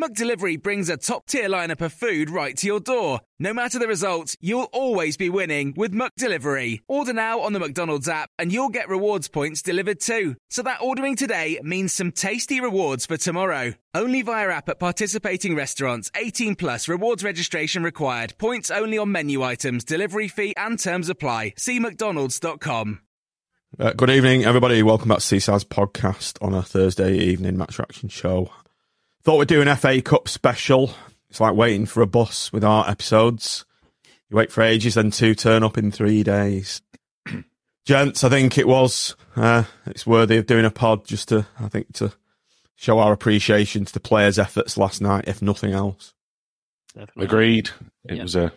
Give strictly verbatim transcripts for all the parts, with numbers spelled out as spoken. McDelivery brings a top-tier lineup of food right to your door. No matter the result, you'll always be winning with McDelivery. Order now on the McDonald's app and you'll get rewards points delivered too. So that ordering today means some tasty rewards for tomorrow. Only via app at participating restaurants. eighteen plus rewards registration required. Points only on menu items, delivery fee and terms apply. See mcdonalds dot com. Uh, good evening, everybody. Welcome back to C S A's podcast on a Thursday evening match reaction show. Thought we'd do an F A Cup special. It's like waiting for a bus with our episodes. You wait for ages, then two turn up in three days. Gents, I think it was. Uh, it's worthy of doing a pod just to, I think, to show our appreciation to the players' efforts last night, if nothing else. Definitely. Agreed. It yeah. was a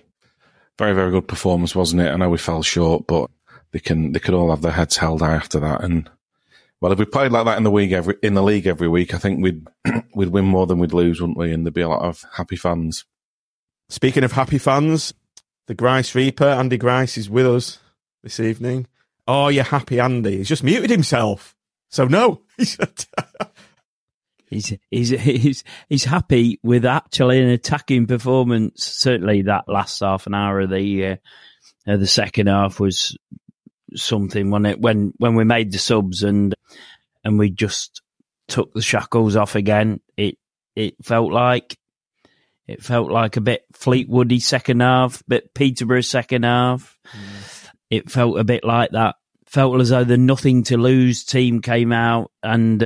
very, very good performance, wasn't it? I know we fell short, but they can they could all have their heads held high after that. And well, if we played like that in the week every in the league every week, I think we'd we'd win more than we'd lose, wouldn't we? And there'd be a lot of happy fans. Speaking of happy fans, the Grice Reaper, Andy Grice, is with us this evening. Oh, you're happy, Andy? He's just muted himself, so no. he's he's he's he's happy with actually an attacking performance. Certainly, that last half an hour of the uh, uh, the second half was something, when it when when we made the subs and and we just took the shackles off again. It it felt like it felt like a bit Fleetwoody second half, bit Peterborough second half. mm. It felt a bit like that. Felt as though the nothing to lose team came out and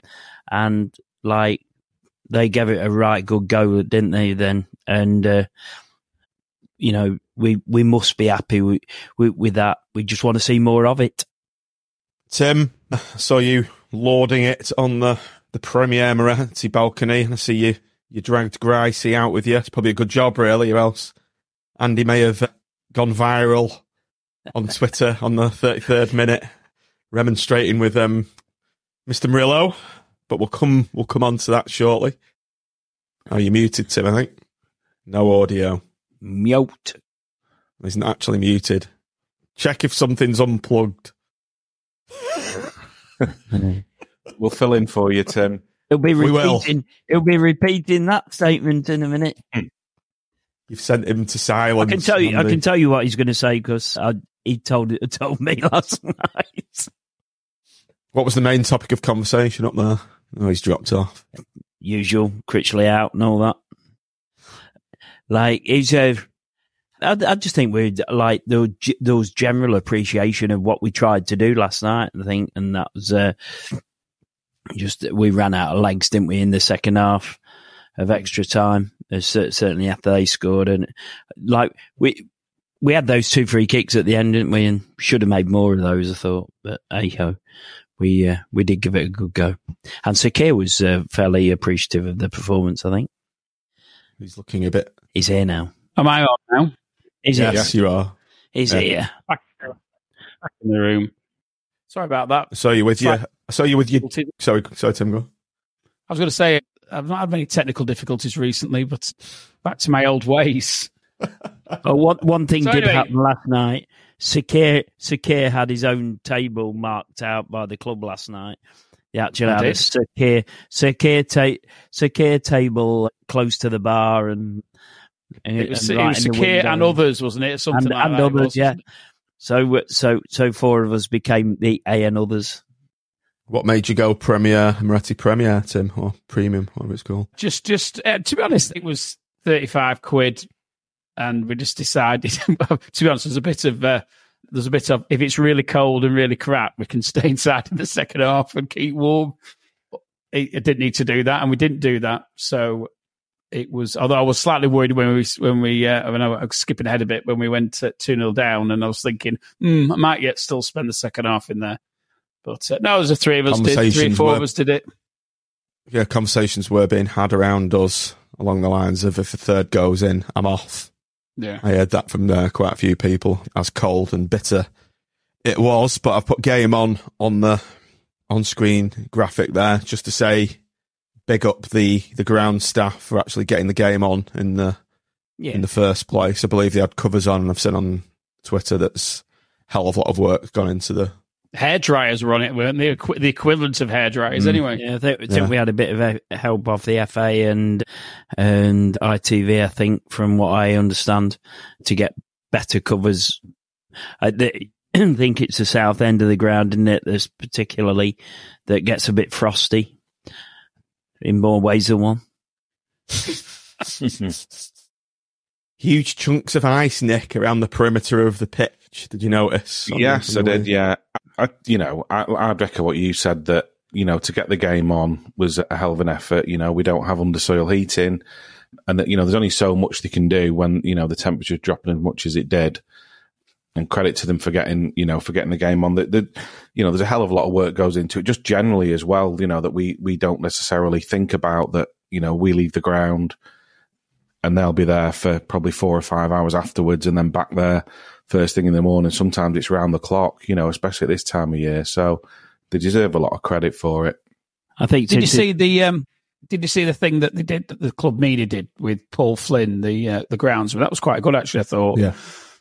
and like they gave it a right good go, didn't they, then? And uh, you know, we, we must be happy with, with, with that. We just want to see more of it. Tim, I saw you lording it on the, the Premier Moretti balcony, and I see you you dragged Gricey out with you. It's probably a good job, really, or else Andy may have gone viral on Twitter on the thirty-third minute, remonstrating with um, Mister Murillo. But we'll come we'll come on to that shortly. Oh, you muted, Tim, I think. No audio. Mute. He's not actually muted. Check if something's unplugged. We'll fill in for you, Tim. It'll be repeating. It'll be repeating that statement in a minute. You've sent him to silence. I can tell you. Andy. I can tell you what he's going to say because he told it. Told me last night. What was the main topic of conversation up there? Oh, he's dropped off. Usual Critchley out and all that. Like, it's a, I, I just think we're like, there was general appreciation of what we tried to do last night, I think. And that was uh, just, we ran out of legs, didn't we, in the second half of extra time, certainly after they scored. And like, we, we had those two free kicks at the end, didn't we? And should have made more of those, I thought. But hey ho, we, uh, we did give it a good go. And Sakir was uh, fairly appreciative of the performance, I think. He's looking a bit. He's here now. Am I on now? He's yes, here. Yes, you are. He's yeah. here. Back in the room. Sorry about that. So you with your. So you with your. Sorry, sorry, Tim. Go. I was going to say I've not had many technical difficulties recently, but back to my old ways. But one one thing so did anyway. happen last night. Sakir Sakir had his own table marked out by the club last night. He actually had a Sakir Sakir ta- Sakir table close to the bar and. And, it was, and right it was Sakir and others, wasn't it? Something and, like and that. And others, yeah. So, so, so four of us became the A and others. What made you go Premier, Moretti Premier, Tim, or Premium, whatever it's called? Just, just uh, to be honest, it was thirty-five quid, and we just decided. To be honest, there's a bit of uh, there's a bit of, if it's really cold and really crap, we can stay inside in the second half and keep warm. It, it didn't need to do that, and we didn't do that. So it was, although I was slightly worried when we, when we, uh, when I was skipping ahead a bit, when we went two nil down, and I was thinking, mm, I might yet still spend the second half in there. But uh, no, it was the three of us did, three or four were, of us did it. Yeah, conversations were being had around us along the lines of, if the third goes in, I'm off. Yeah, I heard that from uh, quite a few people. As cold and bitter it was, but I've put game on on the on-screen graphic there just to say big up the, the ground staff for actually getting the game on in the yeah. in the first place. I believe they had covers on, and I've seen on Twitter that's a hell of a lot of work gone into the... Hairdryers were on it, weren't they? The equivalents of hairdryers, mm. anyway. Yeah, I think, I think yeah. we had a bit of a help off the F A and and I T V, I think, from what I understand, to get better covers. I think it's the south end of the ground, isn't it? There's particularly that gets a bit frosty in more ways than one. Huge chunks of ice, Nick, around the perimeter of the pitch. Did you notice? Yes, I did, yeah. I, you know, I, I echo what you said, that, you know, to get the game on was a hell of an effort. You know, we don't have undersoil heating, and that, you know, there's only so much they can do when, you know, the temperature's dropping as much as it did. And credit to them for getting, you know, for getting the game on. That, the, you know, there's a hell of a lot of work goes into it, just generally as well. You know, that we we don't necessarily think about, that. You know, we leave the ground, and they'll be there for probably four or five hours afterwards, and then back there first thing in the morning. Sometimes it's round the clock, you know, especially at this time of year. So they deserve a lot of credit for it. I think. Did you see the? Um, did you see the thing that they did, that the club media did with Paul Flynn, the uh, the groundsman? That was quite good, actually, I thought. Yeah.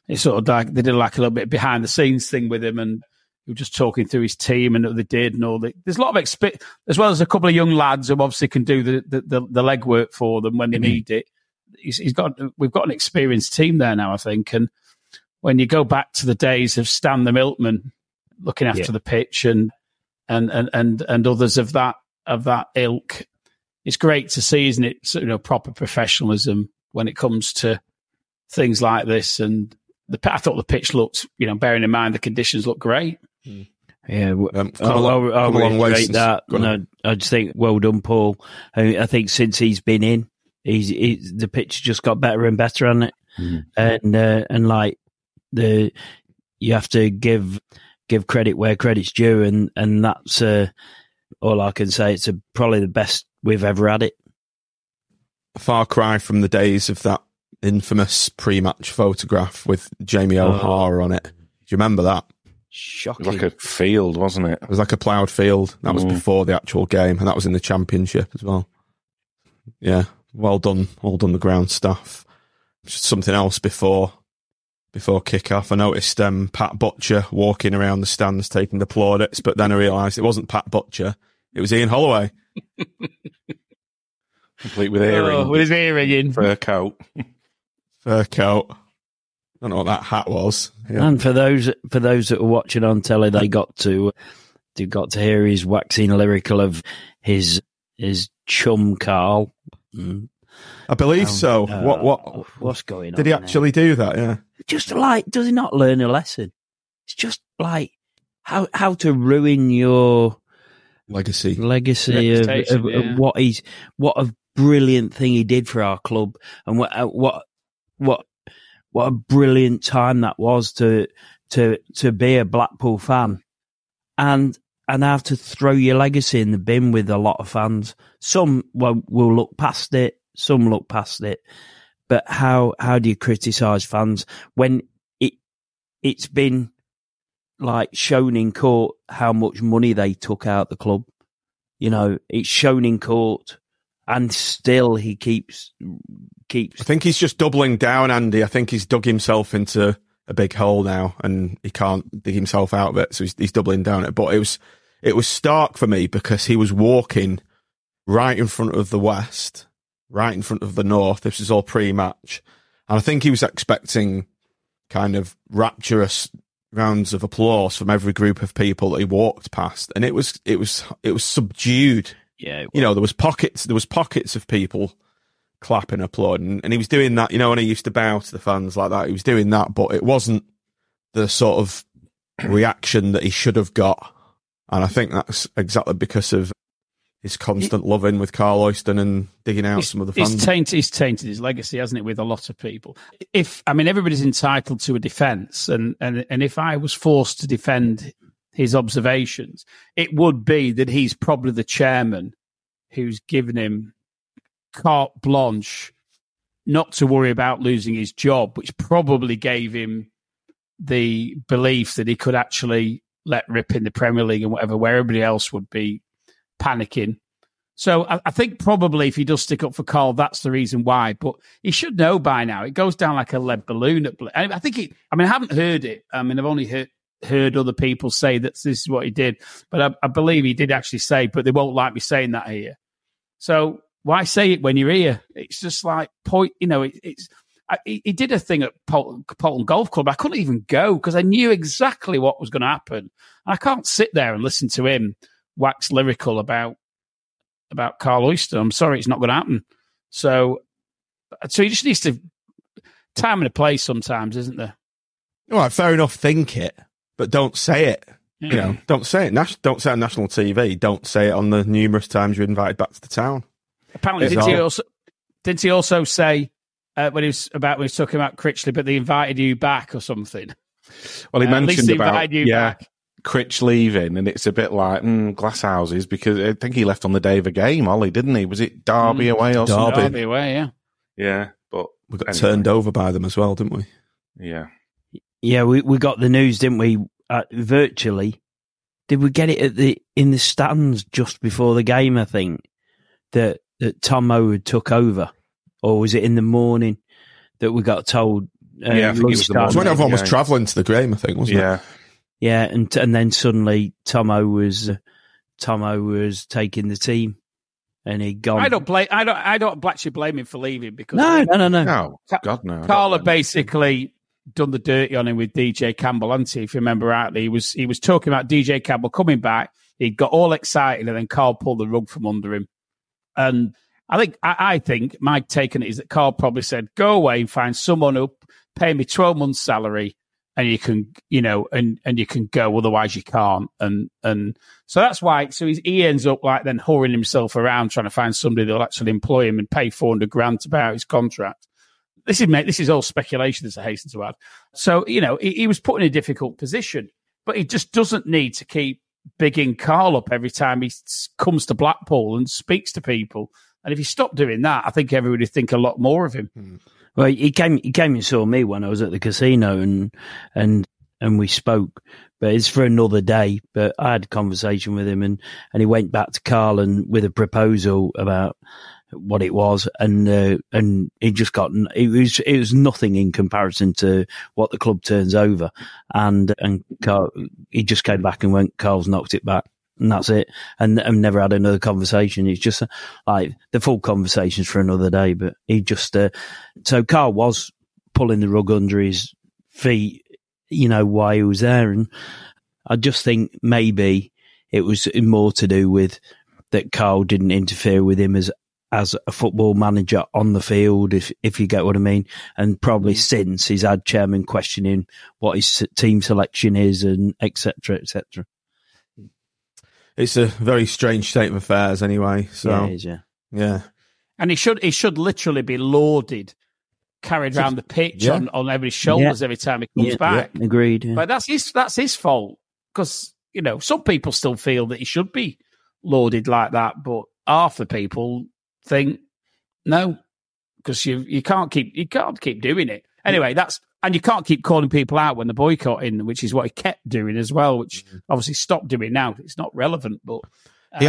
It's sort of like they did like a little bit behind the scenes thing with him, and he was just talking through his team and what they did and all that. There's a lot of experience, as well as a couple of young lads who obviously can do the the, the, the legwork for them when they mm-hmm. need it. He's, he's got we've got an experienced team there now, I think, and. When you go back to the days of Stan the Milkman looking after yeah. the pitch and, and and and and others of that of that ilk, it's great to see, isn't it? So, you know, proper professionalism when it comes to things like this. And the I thought the pitch looked, you know, bearing in mind the conditions, looked great. Mm. Yeah, um, I'll, I'll, I'll, I'll reiterate that. No, I just think, well done, Paul. I, I think since he's been in, he's, he's the pitch just got better and better on it, mm. and uh, and like. The you have to give give credit where credit's due, and and that's uh, all I can say. It's a, probably the best we've ever had it. A far cry from the days of that infamous pre-match photograph with Jamie O'Hara oh. on it. Do you remember that? Shocking. It was like a field, wasn't it? It was like a ploughed field. That mm. was before the actual game, and that was in the Championship as well. Yeah, well done, well done, the ground staff. Something else before. Before kick-off, I noticed um, Pat Butcher walking around the stands taking the plaudits, but then I realised it wasn't Pat Butcher, it was Ian Holloway. Complete with earring. Oh, with his earring in. Fur coat. Fur coat. I don't know what that hat was. Yeah. And for those for those that were watching on telly, they got to they got to hear his waxing lyrical of his his chum Carl. Mm. I believe oh, so. No. What what what's going on? Did he actually now? do that? Yeah. Just like, does he not learn a lesson? It's just like how how to ruin your legacy, legacy of, of, yeah. of what he's what a brilliant thing he did for our club, and what what what what a brilliant time that was to to to be a Blackpool fan, and and have to throw your legacy in the bin with a lot of fans. Some will, will look past it. Some look past it, but how how do you criticise fans when it it's been like shown in court how much money they took out the club? You know, it's shown in court, and still he keeps keeps. I think he's just doubling down, Andy. I think he's dug himself into a big hole now, and he can't dig himself out of it. So he's, he's doubling down it. But it was it was stark for me because he was walking right in front of the West. Right in front of the North. This is all pre-match. And I think he was expecting kind of rapturous rounds of applause from every group of people that he walked past. And it was it was it was subdued. Yeah. It was. You know, there was pockets there was pockets of people clapping, applauding. And he was doing that, you know, when he used to bow to the fans like that, he was doing that, but it wasn't the sort of reaction that he should have got. And I think that's exactly because of his constant loving with Carl Oyston and digging out some of the fans. It's tainted, it's tainted his legacy, hasn't it, with a lot of people. If I mean, everybody's entitled to a defence, and, and, and if I was forced to defend his observations, it would be that he's probably the chairman who's given him carte blanche not to worry about losing his job, which probably gave him the belief that he could actually let rip in the Premier League and whatever, where everybody else would be panicking. So I, I think probably if he does stick up for Carl, that's the reason why. But he should know by now. It goes down like a lead balloon. At, I think it. I mean, I haven't heard it. I mean, I've only heard, heard other people say that this is what he did. But I, I believe he did actually say, but they won't like me saying that here. So why say it when you're here? It's just like point. You know, it, it's. I, he did a thing at Pol- Polton Golf Club. I couldn't even go because I knew exactly what was going to happen. I can't sit there and listen to him wax lyrical about about Carl Oyston. I'm sorry, it's not going to happen. So, so he just needs to time and a place sometimes, isn't there? Well, fair enough. Think it, but don't say it. Yeah. You know, don't say it. Nas- don't say it on national T V. Don't say it on the numerous times you're invited back to the town. Apparently, didn't he, also, didn't he also say uh, when he was about when he was talking about Critchley, but they invited you back or something? Well, he uh, mentioned at least they about invited you yeah. back. Critch leaving, and it's a bit like mm, glass houses, because I think he left on the day of a game, Ollie, didn't he? Was it Derby mm, away or something? Derby away, yeah. Yeah, but we got anyway. turned over by them as well, didn't we? Yeah. Yeah, we, we got the news, didn't we, uh, virtually. Did we get it at the in the stands just before the game, I think, that, that Tommo had took over? Or was it in the morning that we got told? Uh, yeah, I think it was the morning. It was when everyone was travelling to the game, I think, wasn't yeah. it? Yeah. Yeah, and and then suddenly Tommo was uh, Tommo was taking the team, and he'd gone. I don't blame. I don't. I don't actually blame him for leaving because no, no, no, no. no Ca- God no. Carla basically done the dirty on him with D J Campbell, hadn't he? If you remember rightly, he was he was talking about D J Campbell coming back. He got all excited, and then Carl pulled the rug from under him. And I think I, I think my take on it is that Carl probably said, "Go away and find someone who'll pay me twelve months' salary." And you can, you know, and, and you can go, otherwise you can't. And and so that's why, so he's, he ends up like then whoring himself around trying to find somebody that'll actually employ him and pay four hundred grand to buy out his contract. This is mate, this is all speculation, as I hasten to add. So, you know, he, he was put in a difficult position, but he just doesn't need to keep bigging Carl up every time he comes to Blackpool and speaks to people. And if he stopped doing that, I think everybody would think a lot more of him. Mm. Well, he came. He came and saw me when I was at the casino, and and and we spoke. But it's for another day. But I had a conversation with him, and, and he went back to Carl and with a proposal about what it was, and uh, and he just got it was it was nothing in comparison to what the club turns over, and and Carl, he just came back and went. Carl's knocked it back. And that's it. And I've never had another conversation. It's just like the full conversations for another day. But he just, uh, so Carl was pulling the rug under his feet, you know, while he was there. And I just think maybe it was more to do with that Carl didn't interfere with him as, as a football manager on the field, if, if you get what I mean. And probably since he's had chairman questioning what his team selection is and et cetera, et cetera. It's a very strange state of affairs, anyway. So yeah, it is, yeah, yeah. And he should he should literally be lauded, carried around the pitch yeah. on, on everybody's shoulders yeah. every time he comes yeah, back. Yeah, agreed. Yeah. But that's his that's his fault, because you know some people still feel that he should be lauded like that, but half the people think no, because you you can't keep you can't keep doing it anyway. Yeah. That's and you can't keep calling people out when they're boycotting, which is what he kept doing as well, which obviously stopped doing now. It's not relevant, but...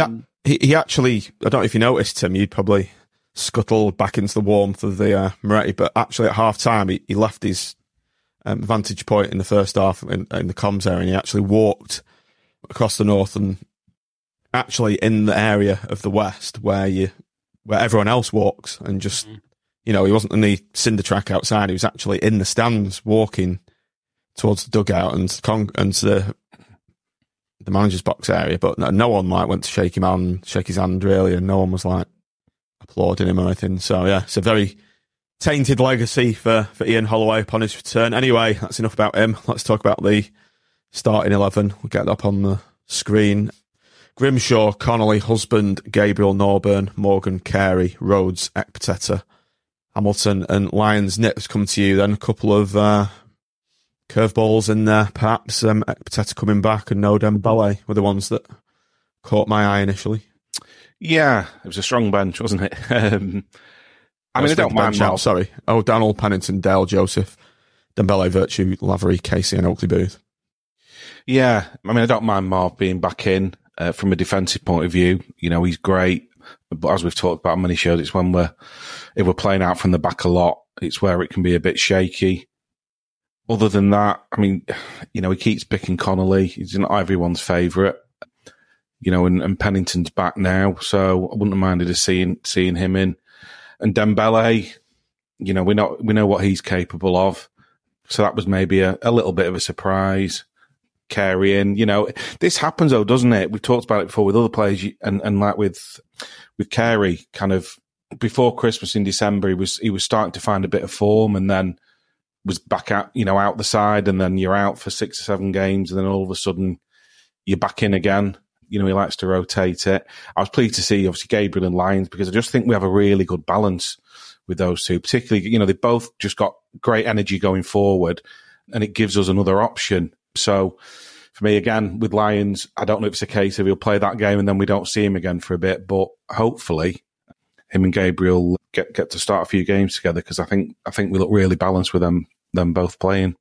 Um, he, he actually, I don't know if you noticed, Tim, you'd probably scuttled back into the warmth of the uh, Moretti, but actually at half-time, he, he left his um, vantage point in the first half in, in the comms area, and he actually walked across the north and actually in the area of the west where you where everyone else walks and just... Mm. You know, he wasn't on the cinder track outside. He was actually in the stands, walking towards the dugout and con- and the the manager's box area. But no, no one like went to shake him hand, shake his hand really, and no one was like applauding him or anything. So yeah, it's a very tainted legacy for, for Ian Holloway upon his return. Anyway, that's enough about him. Let's talk about the starting eleven. We'll get that up on the screen. Grimshaw, Connolly, Husband, Gabriel, Norburn, Morgan, Carey, Rhodes, Ekpeteta, Hamilton and Lions Nips. Come to you then. A couple of uh, curveballs in there, perhaps. Um, Ekpeteta coming back and no Dembele were the ones that caught my eye initially. Yeah, it was a strong bench, wasn't it? um, I mean, I don't mind. Out, sorry. Oh, Donald Pennington, Dale Joseph, Dembele, Virtue, Lavery, Casey and Oakley Booth. Yeah, I mean, I don't mind Marv being back in. Uh, from a defensive point of view, you know, he's great. But as we've talked about on many shows, it's when we're, if we're playing out from the back a lot, it's where it can be a bit shaky. Other than that, I mean, you know, he keeps picking Connolly. He's not everyone's favourite, you know, and, and Pennington's back now. So I wouldn't have minded us seeing, seeing him in. And Dembele, you know, we're not, we know what he's capable of. So that was maybe a, a little bit of a surprise. Carrying, you know, this happens though, doesn't it? We've talked about it before with other players, and, and like with with Carey, kind of before Christmas in December, he was he was starting to find a bit of form, and then was back out, you know, out the side, and then you're out for six or seven games, and then all of a sudden you're back in again. You know, he likes to rotate it. I was pleased to see obviously Gabriel and Lyons, because I just think we have a really good balance with those two, particularly, you know, they both just got great energy going forward, and it gives us another option. So for me, again, with Lions, I don't know if it's a case of he'll play that game and then we don't see him again for a bit, but hopefully him and Gabriel get get to start a few games together, because I think I think we look really balanced with them them both playing.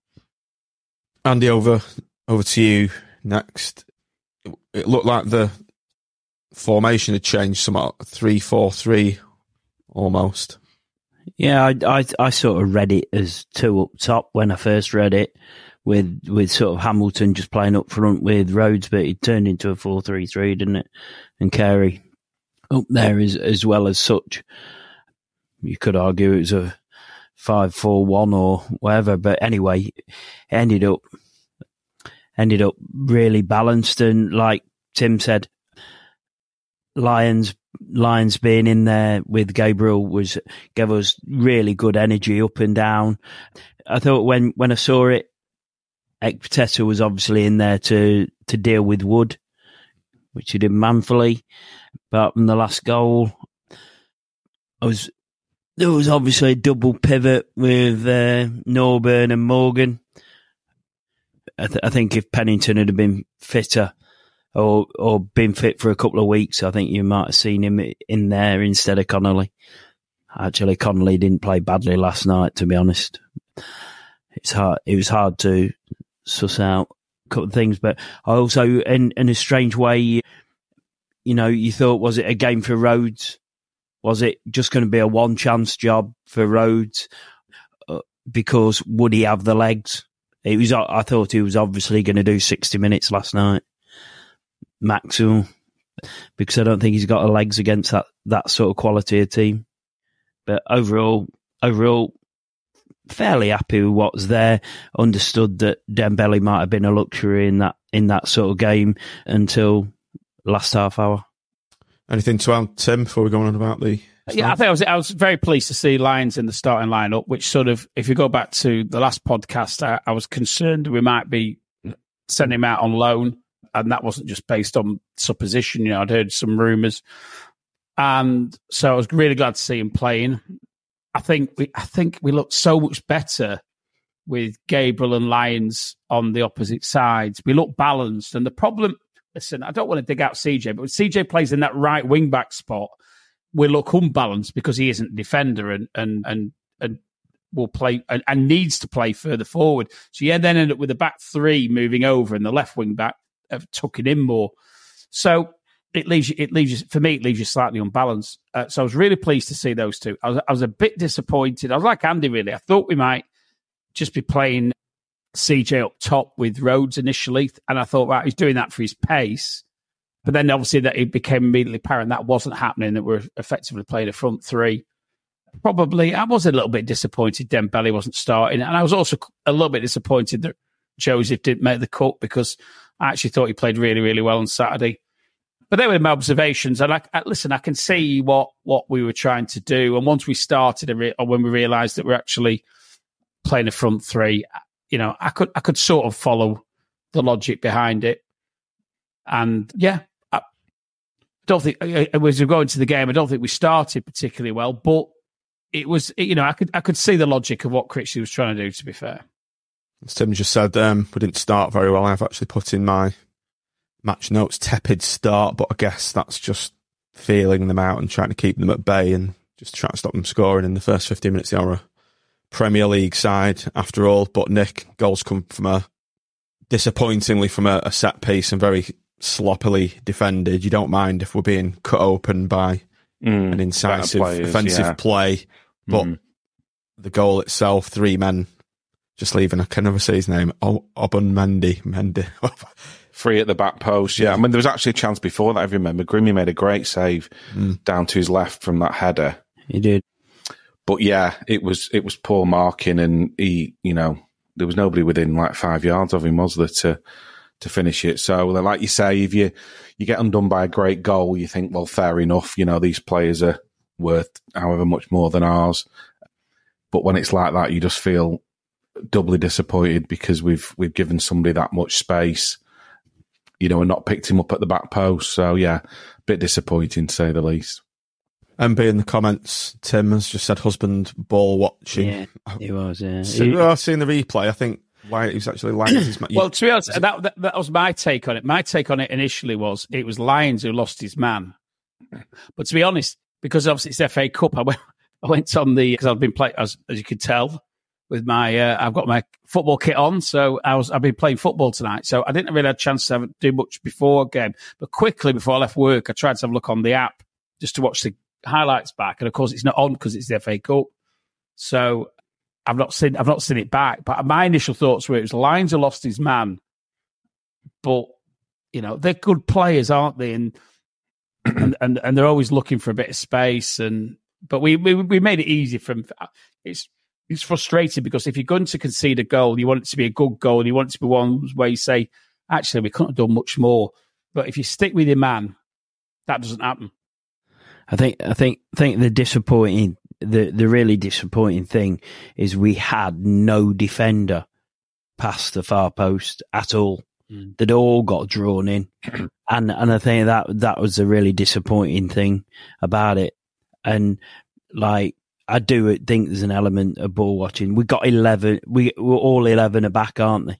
Andy, over over to you next. It looked like the formation had changed somewhat, three four three almost. Yeah, I, I I sort of read it as two up top when I first read it. With with sort of Hamilton just playing up front with Rhodes, but it turned into a four three three, didn't it? And Carey up there as, as well as such. You could argue it was a five four one or whatever, but anyway, it ended up ended up really balanced, and like Tim said, Lions Lions being in there with Gabriel was gave us really good energy up and down. I thought when when I saw it, Ekpeteta was obviously in there to, to deal with Wood, which he did manfully. But from the last goal, I was there was obviously a double pivot with uh, Norburn and Morgan. I, th- I think if Pennington had been fitter or or been fit for a couple of weeks, I think you might have seen him in there instead of Connolly. Actually, Connolly didn't play badly last night, to be honest. It's hard. It was hard to suss out a couple of things, but I also, in, in a strange way, you know, you thought, was it a game for Rhodes? Was it just going to be a one chance job for Rhodes? Uh, because would he have the legs? It was, I thought he was obviously going to do sixty minutes last night, maximum, because I don't think he's got the legs against that, that sort of quality of team. But overall, overall, fairly happy with what's there. Understood that Dembele might have been a luxury in that in that sort of game until last half hour. Anything to add, Tim, before we go on about the start? Yeah, I think I was I was very pleased to see Lions in the starting lineup, which sort of, if you go back to the last podcast, I, I was concerned we might be sending him out on loan, and that wasn't just based on supposition. You know, I'd heard some rumours, and so I was really glad to see him playing. I think we I think we looked so much better with Gabriel and Lyons on the opposite sides. We looked balanced. And the problem, listen, I don't want to dig out C J, but when C J plays in that right wing back spot, we look unbalanced because he isn't a defender and and and, and will play and, and needs to play further forward. So you then end up with the back three moving over and the left wing back uh, tucking in more. So It leaves you, it leaves you, for me, it leaves you slightly unbalanced. Uh, so I was really pleased to see those two. I was, I was a bit disappointed. I was like Andy, really. I thought we might just be playing C J up top with Rhodes initially. And I thought, right, he's doing that for his pace. But then obviously that it became immediately apparent that wasn't happening, that we're effectively playing a front three. Probably, I was a little bit disappointed Dembele wasn't starting. And I was also a little bit disappointed that Joseph didn't make the cut, because I actually thought he played really, really well on Saturday. But they were my observations. And I, I, listen, I can see what, what we were trying to do. And once we started, and re- or when we realised that we're actually playing a front three, you know, I could I could sort of follow the logic behind it. And yeah, I don't think as we go into the game, I don't think we started particularly well, but it was, you know, I could I could see the logic of what Critchley was trying to do. To be fair, as Tim just said, um, we didn't start very well. I've actually put in my match notes tepid start, but I guess that's just feeling them out and trying to keep them at bay and just trying to stop them scoring in the first fifteen minutes. They are a Premier League side after all. But Nick, goals come from a disappointingly from a, a set piece and very sloppily defended. You don't mind if we're being cut open by mm, an incisive players, offensive yeah. play, but mm. the goal itself, three men just leaving. I can never say his name. O- Obunmendi, Mendy. Free at the back post. Yeah, I mean there was actually a chance before that. I remember Grimmy made a great save mm. down to his left from that header. He did, but yeah, it was it was poor marking, and he, you know, there was nobody within like five yards of him, was there, to to finish it. So like you say, if you you get undone by a great goal, you think, well, fair enough, you know, these players are worth however much more than ours. But when it's like that, you just feel doubly disappointed because we've we've given somebody that much space, you know, and not picked him up at the back post. So yeah, a bit disappointing to say the least. M B in the comments, Tim has just said Husband ball watching. Yeah, he was. Yeah, so, he, oh, I've seen the replay. I think why he was actually Lions. Well, to be honest, that, that that was my take on it. My take on it initially was it was Lions who lost his man. But to be honest, because obviously it's the F A Cup, I went I went on the because I've been playing as as you can tell with my uh, I've got my football kit on, so I was I've been playing football tonight. So I didn't really have a chance to have, do much before game, but quickly before I left work, I tried to have a look on the app just to watch the highlights back, and of course it's not on because it's the F A Cup, so I've not seen I've not seen it back. But my initial thoughts were it was Lions who lost his man, but you know they're good players, aren't they? And and, and and they're always looking for a bit of space. And but we we we made it easy from it's it's frustrating because if you're going to concede a goal, you want it to be a good goal, and you want it to be one where you say actually we couldn't have done much more. But if you stick with your man, that doesn't happen. I think I think think the disappointing the, the really disappointing thing is we had no defender past the far post at all. Mm. They'd all got drawn in. And and I think that that was the really disappointing thing about it. And like I do think there's an element of ball watching. We got eleven we we're all eleven are back, aren't they?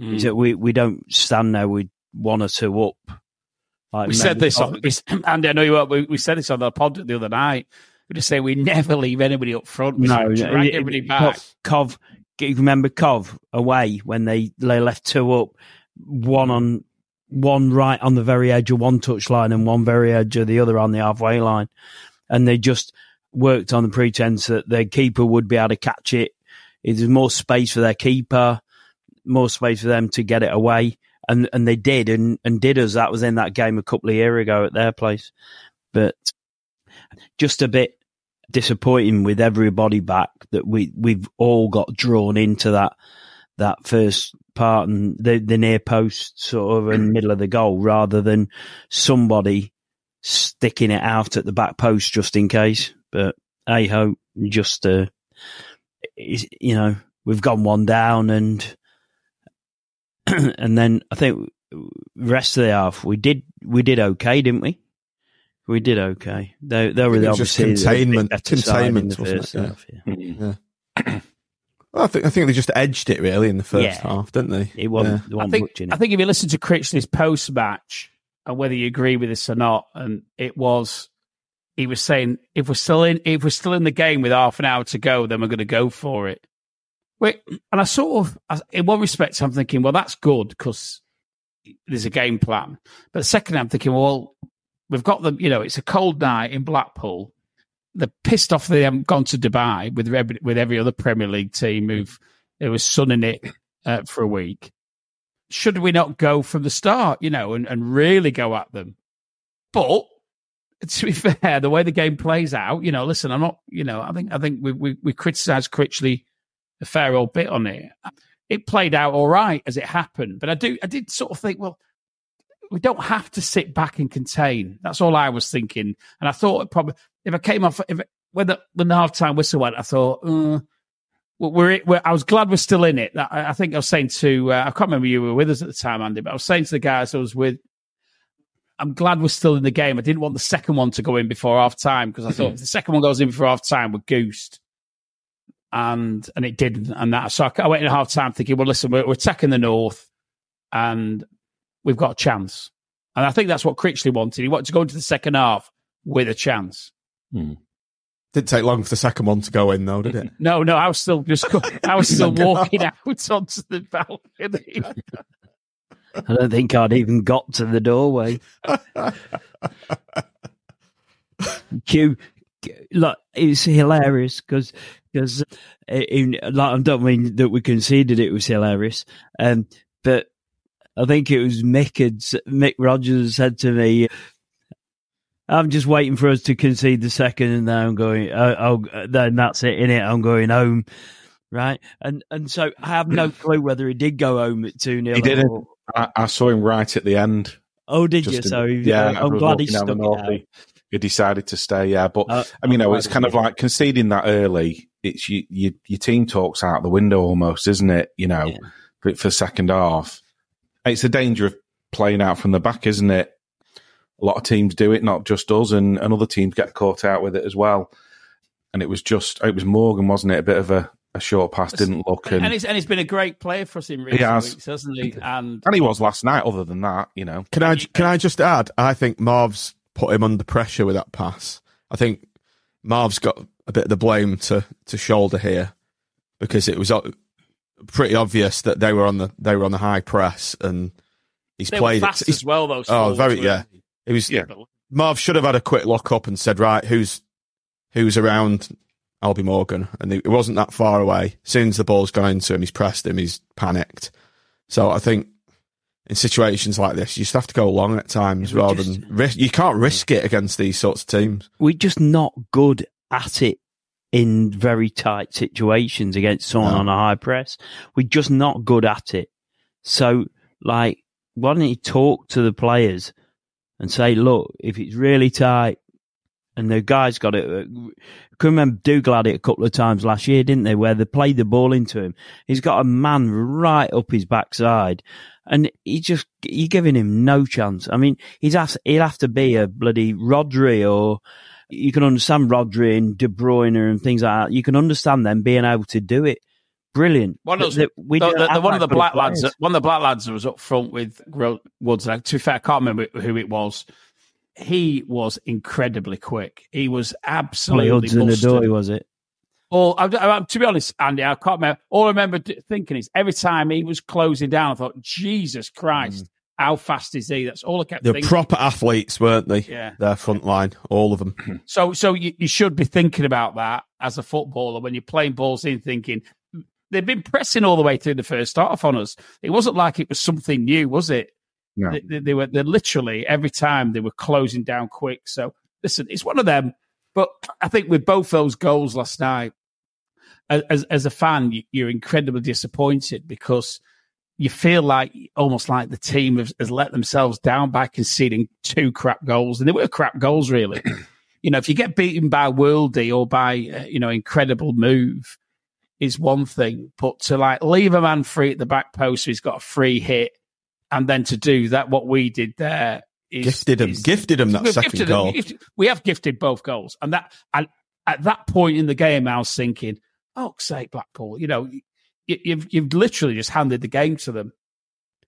Mm. So we, we don't stand there with one or two up. Like we said this, on, Andy, I know you were, we, we said this on the pod the other night. We just say we never leave anybody up front. We no, drag it, everybody back. Cov, Cov, remember Cov away when they, they left two up, one on one right on the very edge of one touch line and one very edge of the other on the halfway line. And they just worked on the pretense that their keeper would be able to catch it. There's more space for their keeper, more space for them to get it away. And and they did, and, and did us. That was in that game a couple of years ago at their place. But just a bit disappointing with everybody back that we, we've all got drawn into that that first part and the, the near post sort of in the middle of the goal rather than somebody sticking it out at the back post just in case. But hey ho, just, uh, you know, we've gone one down and... And then I think the rest of the half we did we did okay, didn't we? We did okay. They they were obviously containment, containment, wasn't it? Half, yeah. Yeah. Yeah. Well, I think I think they just edged it really in the first yeah. half, didn't they? It wasn't. Yeah. The one I think it. I think if you listen to Critchley's post match and whether you agree with this or not, and it was he was saying if we're still in if we're still in the game with half an hour to go, then we're going to go for it. Wait, and I sort of, in one respect, I'm thinking, well, that's good because there's a game plan. But second, I'm thinking, well, we've got them, you know, it's a cold night in Blackpool. They're pissed off they haven't gone to Dubai with every, with every other Premier League team who've, who was sunning it uh, for a week. Should we not go from the start, you know, and, and really go at them? But to be fair, the way the game plays out, you know, listen, I'm not, you know, I think I think we, we, we criticised Critchley a fair old bit on it. It played out all right as it happened, but I do, I did sort of think, well, we don't have to sit back and contain. That's all I was thinking. And I thought it probably, if I came off, if when the, when the half-time whistle went, I thought, uh, we're, we're, I was glad we're still in it. I, I think I was saying to, uh, I can't remember you were with us at the time, Andy, but I was saying to the guys I was with, I'm glad we're still in the game. I didn't want the second one to go in before half-time because I thought if the second one goes in before half-time, we're goosed. And and it didn't. And that, so I, I went in half-time thinking, well, listen, we're, we're attacking the North and we've got a chance. And I think that's what Critchley wanted. He wanted to go into the second half with a chance. Hmm. Didn't take long for the second one to go in, though, did it? No, no, I was still just I was still walking out onto the balcony. I don't think I'd even got to the doorway. Q, look, it's hilarious because, because like, I don't mean that we conceded it was hilarious, um, but I think it was Mick, had, Mick Rogers said to me, I'm just waiting for us to concede the second, and then I'm going, oh, oh then that's it, innit? I'm going home. Right, and and so I have no clue whether he did go home at two nil. He didn't. Or... I, I saw him right at the end. Oh, did you? In, so he, yeah, uh, I'm glad he stuck it out. He, he decided to stay. Yeah, but uh, I mean, you know, it's kind of like conceding that early. It's you, you, your team talks out the window almost, isn't it? You know, yeah. for, for second half, it's the danger of playing out from the back, isn't it? A lot of teams do it, not just us, and, and other teams get caught out with it as well. And it was just, it was Morgan, wasn't it? A bit of a A short pass didn't look, and and he's, and he's been a great player for us in recent he has. weeks, hasn't he? And and he was last night. Other than that, you know, can I can I just add? I think Marv's put him under pressure with that pass. I think Marv's got a bit of the blame to, to shoulder here because it was pretty obvious that they were on the they were on the high press, and he's they played were fast it he's, as well. Those oh, forwards, very yeah. It was yeah. Marv should have had a quick lock up and said, right, who's who's around. I'll be Morgan, and it wasn't that far away. As soon as the ball's gone into him, he's pressed him, he's panicked. So I think in situations like this, you just have to go long at times yeah, rather just, than risk. You can't risk it against these sorts of teams. We're just not good at it in very tight situations against someone no. on a high press. We're just not good at it. So, like, why don't you talk to the players and say, look, if it's really tight, and the guys got it. I can remember Dougal had it a couple of times last year, didn't they, where they played the ball into him. He's got a man right up his backside, and he just, you're giving him no chance. I mean, he's has, he'll have to be a bloody Rodri, or you can understand Rodri and De Bruyne and things like that. You can understand them being able to do it. Brilliant. One of, those, the, we the, the, one of the black players. lads, one of the black lads was up front with Woods. To be fair, I can't remember who it was. He was incredibly quick. He was absolutely odds in the door, was it? All, I, I, to be honest, Andy, I can't remember. All I remember thinking is every time he was closing down, I thought, Jesus Christ, mm. how fast is he? That's all I kept They're thinking. They're proper athletes, weren't they? Yeah. Their front line, all of them. So so you, you should be thinking about that as a footballer when you're playing balls in, thinking, they've been pressing all the way through the first half on us. It wasn't like it was something new, was it? No. They, they, they were they literally every time they were closing down quick. So listen, it's one of them. But I think with both those goals last night, as as a fan, you're incredibly disappointed because you feel like almost like the team has, has let themselves down by conceding two crap goals, and they were crap goals, really. You know, if you get beaten by worldie or by uh, you know incredible move, is one thing, but to like leave a man free at the back post, so he's got a free hit. And then to do that, what we did there is... Gifted him. Is, gifted him that second goal. Him, we have gifted both goals. And that, and at that point in the game, I was thinking, oh, sake, Blackpool, you know, you, you've you've literally just handed the game to them.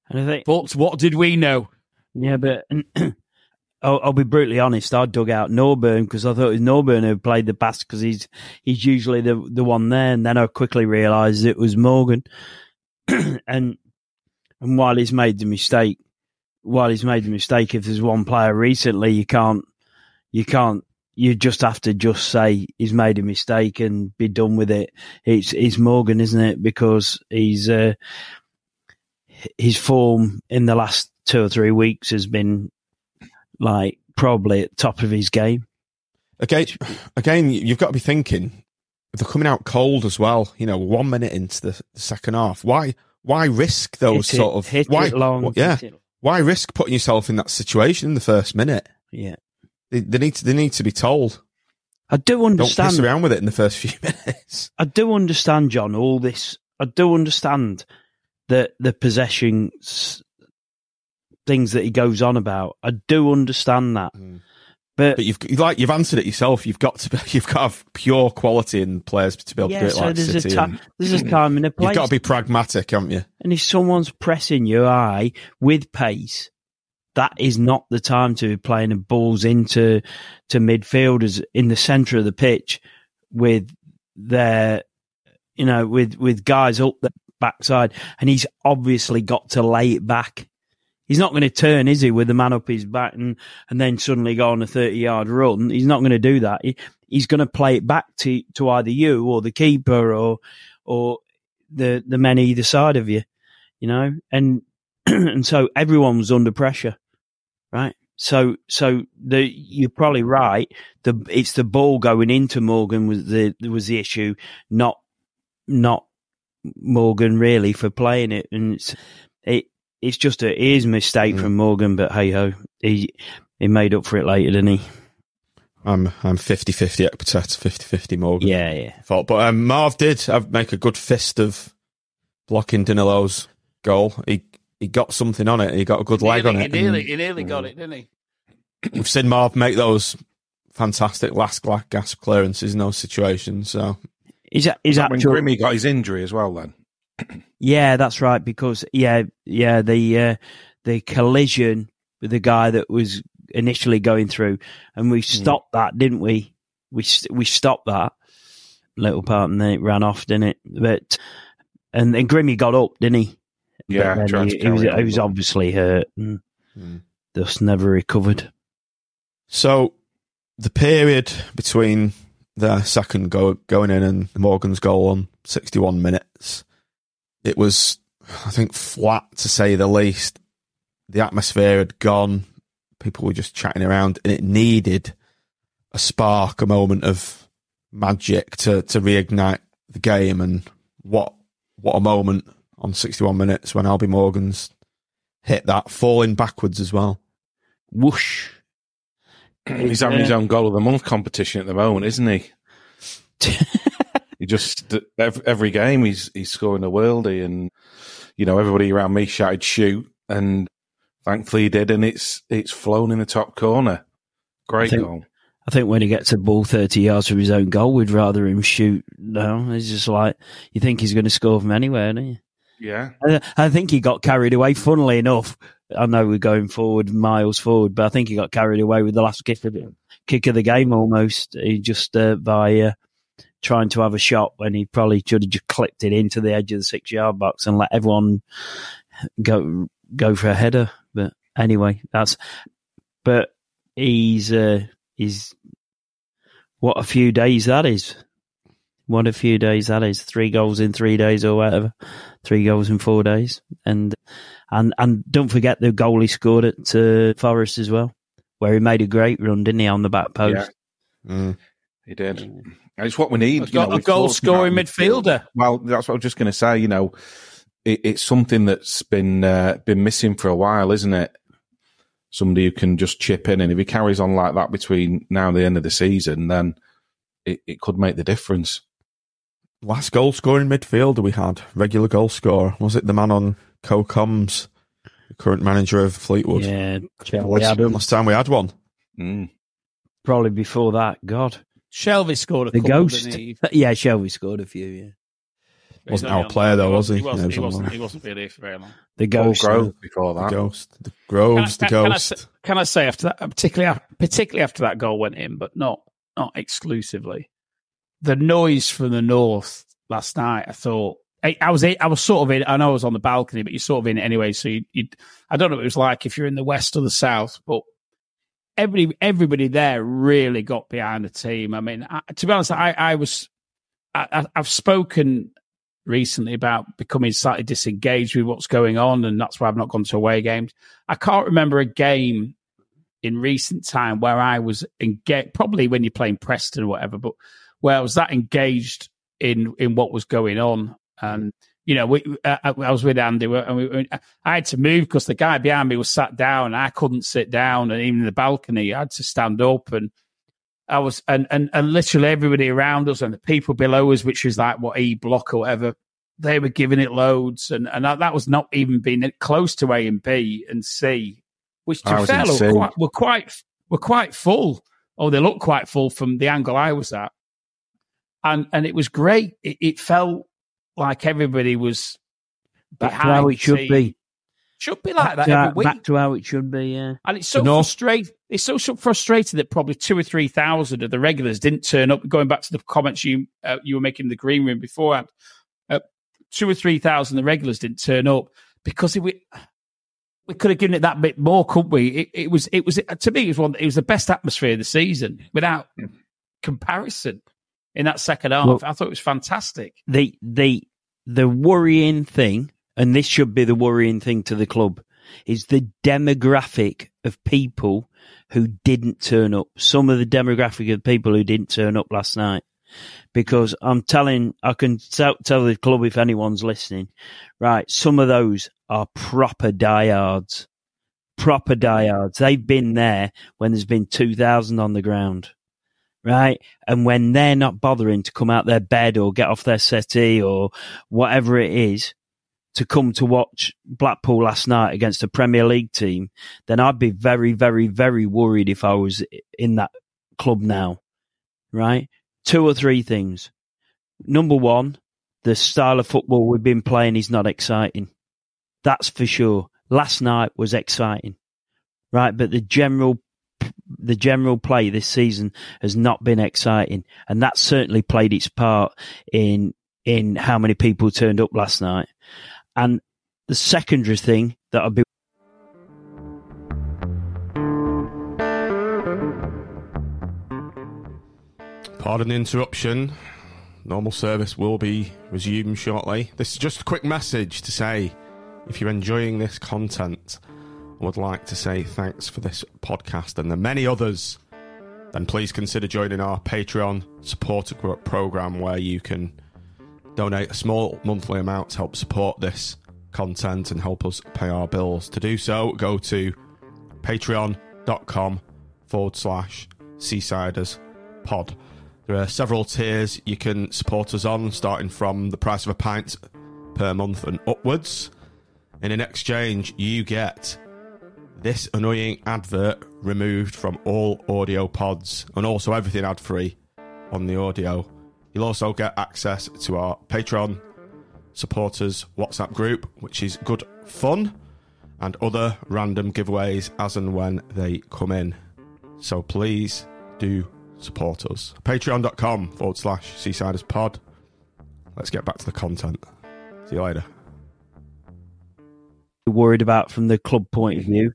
And I think, but what did we know? Yeah, but I'll, I'll be brutally honest. I dug out Norburn because I thought it was Norburn who played the pass because he's, he's usually the, the one there. And then I quickly realised it was Morgan. and... And while he's made the mistake, while he's made the mistake, if there's one player recently, you can't, you can't, you just have to just say he's made a mistake and be done with it. It's, it's Morgan, isn't it? Because he's, uh, his form in the last two or three weeks has been like probably at top of his game. Again, again, you've got to be thinking they're coming out cold as well. You know, one minute into the second half, why? Why risk those hit sort it, of hit why, it long? Well, yeah, it. why risk putting yourself in that situation in the first minute? Yeah. They, they need to, they need to be told. I do understand. Don't mess around with it in the first few minutes. I do understand, John, all this. I do understand that the possession things that he goes on about. I do understand that. Mm. But, but you've like you've answered it yourself. You've got to be, you've got to have pure quality in players to be able yeah, to do it so like there's City. A ta- and, there's a time and a place. You've got to be pragmatic, haven't you? And if someone's pressing your eye with pace, that is not the time to be playing the balls into to midfielders in the centre of the pitch with their, you know, with with guys up the backside. And he's obviously got to lay it back. He's not going to turn, is he, with the man up his back and, and then suddenly go on a thirty-yard run. He's not going to do that. He, he's going to play it back to, to either you or the keeper or or the the men either side of you, you know. And and so everyone was under pressure, right? So so the, you're probably right. The it's the ball going into Morgan was the was the issue, not not Morgan really for playing it, and it's, it. It's just a his mistake mm. from Morgan, but hey-ho, he he made up for it later, didn't he? I'm I'm fifty-fifty Ekpeteta, fifty-fifty Morgan. Yeah, yeah. Thought. But um, Marv did have, make a good fist of blocking Danilo's goal. He he got something on it. He got a good he leg nearly, on it. He nearly, and, he nearly got it, didn't he? We've seen Marv make those fantastic last gasp clearances in those situations. So is that is that when actual... Grimmy got his injury as well then? Yeah, that's right. Because yeah, yeah, the uh, the collision with the guy that was initially going through, and we stopped mm. that, didn't we? We we stopped that little part, and then it ran off, didn't it? But and then Grimmy got up, didn't he? Yeah, he, he was, he was obviously hurt, and mm. thus never recovered. So the period between the second go going in and Morgan's goal on sixty-one minutes. It was, I think, flat to say the least. The atmosphere had gone. People were just chatting around, and it needed a spark, a moment of magic to, to reignite the game. And what what a moment on sixty-one minutes when Albie Morgan's hit that, falling backwards as well. Whoosh. He's having his own goal of the month competition at the moment, isn't he? He just every game he's he's scoring a worldie, and you know everybody around me shouted shoot, and thankfully he did, and it's it's flown in the top corner. Great I think, goal! I think when he gets a ball thirty yards from his own goal, we'd rather him shoot. No, it's just like you think he's going to score from anywhere, don't you? Yeah, I, I think he got carried away. Funnily enough, I know we're going forward miles forward, but I think he got carried away with the last kick of the, kick of the game almost. He just uh, by. Uh, trying to have a shot when he probably should have just clipped it into the edge of the six-yard box and let everyone go go for a header. But anyway, that's. But he's uh, he's what a few days that is. What a few days that is. Three goals in three days or whatever. Three goals in four days, and and and don't forget the goal he scored at uh, Forest as well, where he made a great run, didn't he, on the back post? Yeah. Mm. He did. Yeah. It's what we need. I've got you know, a goal-scoring midfielder. Well, that's what I was just going to say. You know, it, it's something that's been uh, been missing for a while, isn't it? Somebody who can just chip in, and if he carries on like that between now and the end of the season, then it, it could make the difference. Last goal-scoring midfielder we had, regular goal scorer, was it the man on Co-Coms, the current manager of Fleetwood? Yeah, last, last time we had one, mm. probably before that. God. Shelby scored a the couple, ghost. Didn't he? Yeah, Shelby scored a few, yeah. Wasn't our player, though, was he? He wasn't, he wasn't, he wasn't really for very long. The Ghost. Oh, before that. The Ghost. The Groves, can I, can, the Ghost. Can I, can I say, after that, particularly, particularly after that goal went in, but not, not exclusively, the noise from the north last night, I thought, I, I was I was sort of in, I know I was on the balcony, but you're sort of in it anyway, so you, you'd, I don't know what it was like if you're in the west or the south, but Every, everybody there really got behind the team. I mean, I, to be honest, I, I was, I, I've spoken recently about becoming slightly disengaged with what's going on, and that's why I've not gone to away games. I can't remember a game in recent time where I was engaged, probably when you're playing Preston or whatever, but where I was that engaged in, in what was going on. And you know, we, I, I was with Andy, and we, I had to move because the guy behind me was sat down. And I couldn't sit down, and even in the balcony, I had to stand up. And I was, and and, and literally everybody around us and the people below us, which was like what E block or whatever, they were giving it loads, and and that was not even being close to A and B and C, which to fair were quite, were quite were quite full. Oh, they looked quite full from the angle I was at, and and it was great. It, it felt like everybody was back to how it should be. Should be like that every week. Back to how it should be, yeah. And it's so frustrating. It's so, so frustrating that probably two or three thousand of the regulars didn't turn up. Going back to the comments you uh, you were making in the green room beforehand. Two or three thousand the regulars didn't turn up because it, we we could have given it that bit more, couldn't we? It, it was it was to me it was one it was the best atmosphere of the season without comparison in that second half. Well, I thought it was fantastic. The the the worrying thing, and this should be the worrying thing to the club, is the demographic of people who didn't turn up. Some of the demographic of people who didn't turn up last night. Because I'm telling, I can tell, tell the club if anyone's listening, right, some of those are proper diehards, proper diehards. They've been there when there's been two thousand on the ground, right? And when they're not bothering to come out their bed or get off their settee or whatever it is to come to watch Blackpool last night against a Premier League team, then I'd be very, very, very worried if I was in that club now, right? Two or three things. Number one, the style of football we've been playing is not exciting. That's for sure. Last night was exciting, right? But the general, the general play this season has not been exciting, and that certainly played its part in in how many people turned up last night. And the secondary thing that I'll be. Pardon the interruption. Normal service will be resumed shortly. This is just a quick message to say, if you're enjoying this content, I would like to say thanks for this podcast and the many others. Then please consider joining our Patreon supporter program, where you can donate a small monthly amount to help support this content and help us pay our bills. To do so, go to patreon.com forward slash Seasiders pod. There are several tiers you can support us on, starting from the price of a pint per month and upwards. And in exchange, you get this annoying advert removed from all audio pods, and also everything ad-free on the audio. You'll also get access to our Patreon supporters WhatsApp group, which is good fun, and other random giveaways as and when they come in. So please do support us. Patreon.com forward slash Seasiders pod. Let's get back to the content. See you later. Worried about from the club point of view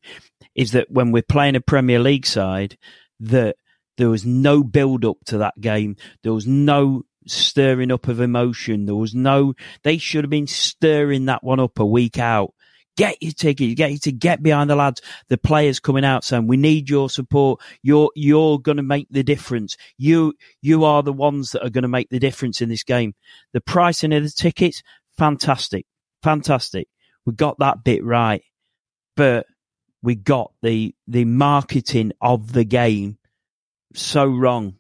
is that when we're playing a Premier League side, that there was no build up to that game. There was no stirring up of emotion. There was no, they should have been stirring that one up a week out. Get your tickets, get you to get behind the lads, the players coming out saying, we need your support. You're, you're going to make the difference. You, you are the ones that are going to make the difference in this game. The pricing of the tickets, fantastic, fantastic. We got that bit right, but we got the, the marketing of the game so wrong.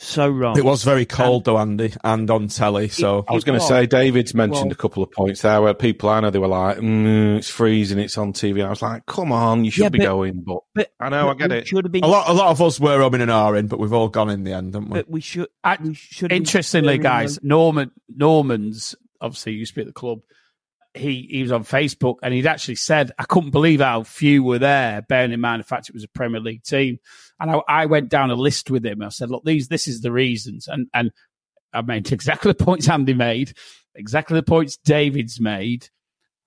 So wrong. It was very cold, and, though, Andy, and on telly. So it, I was going to say, David's mentioned well, a couple of points there where people I know, they were like, mm, it's freezing, it's on T V. I was like, come on, you should yeah, be but, going. But, but I know, but I get it. Have been, a lot a lot of us were umming and ahhing, but we've all gone in the end, haven't we? But we should. I, we should interestingly, guys, Norman Norman's, obviously, used to be at the club. He, he was on Facebook, and he'd actually said, I couldn't believe how few were there, bearing in mind the fact it was a Premier League team. And I, I went down a list with him. I said, look, these this is the reasons. And and I made exactly the points Andy made, exactly the points David's made.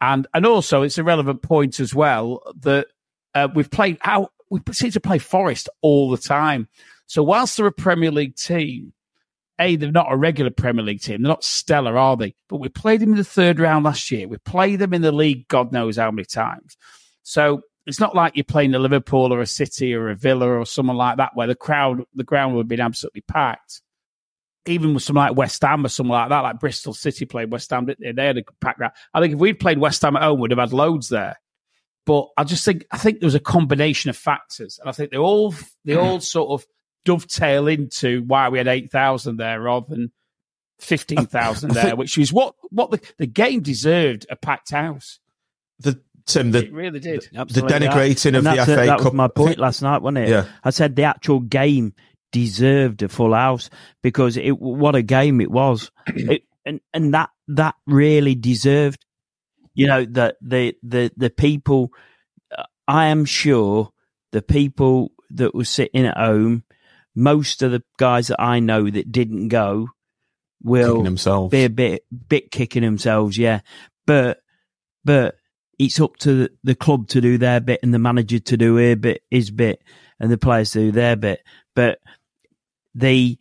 And and also, it's a relevant point as well that uh, we've played out, we seem to play Forest all the time. So whilst they're a Premier League team, A, they're not a regular Premier League team. They're not stellar, are they? But we played them in the third round last year. We played them in the league God knows how many times. So it's not like you're playing a Liverpool or a City or a Villa or someone like that where the crowd, the ground would have been absolutely packed. even with something like West Ham or something like that, like Bristol City played West Ham, didn't they? They had a good background. I think if we'd played West Ham at home, we'd have had loads there. But I just think I think there was a combination of factors, and I think they all they all sort of dovetail into why we had eight thousand there rather than fifteen thousand there, which is what what the, the game deserved a packed house. The Tim, the, it really did. The, the denigrating of the F A Cup. That was my point last night, wasn't it? Yeah. I said the actual game deserved a full house because it what a game it was, it, and and that that really deserved. You know, the, the, the, the people, I am sure the people that were sitting at home, most of the guys that I know that didn't go will be a bit, bit kicking themselves. Yeah. But, but it's up to the club to do their bit and the manager to do his bit, his bit and the players to do their bit. But the,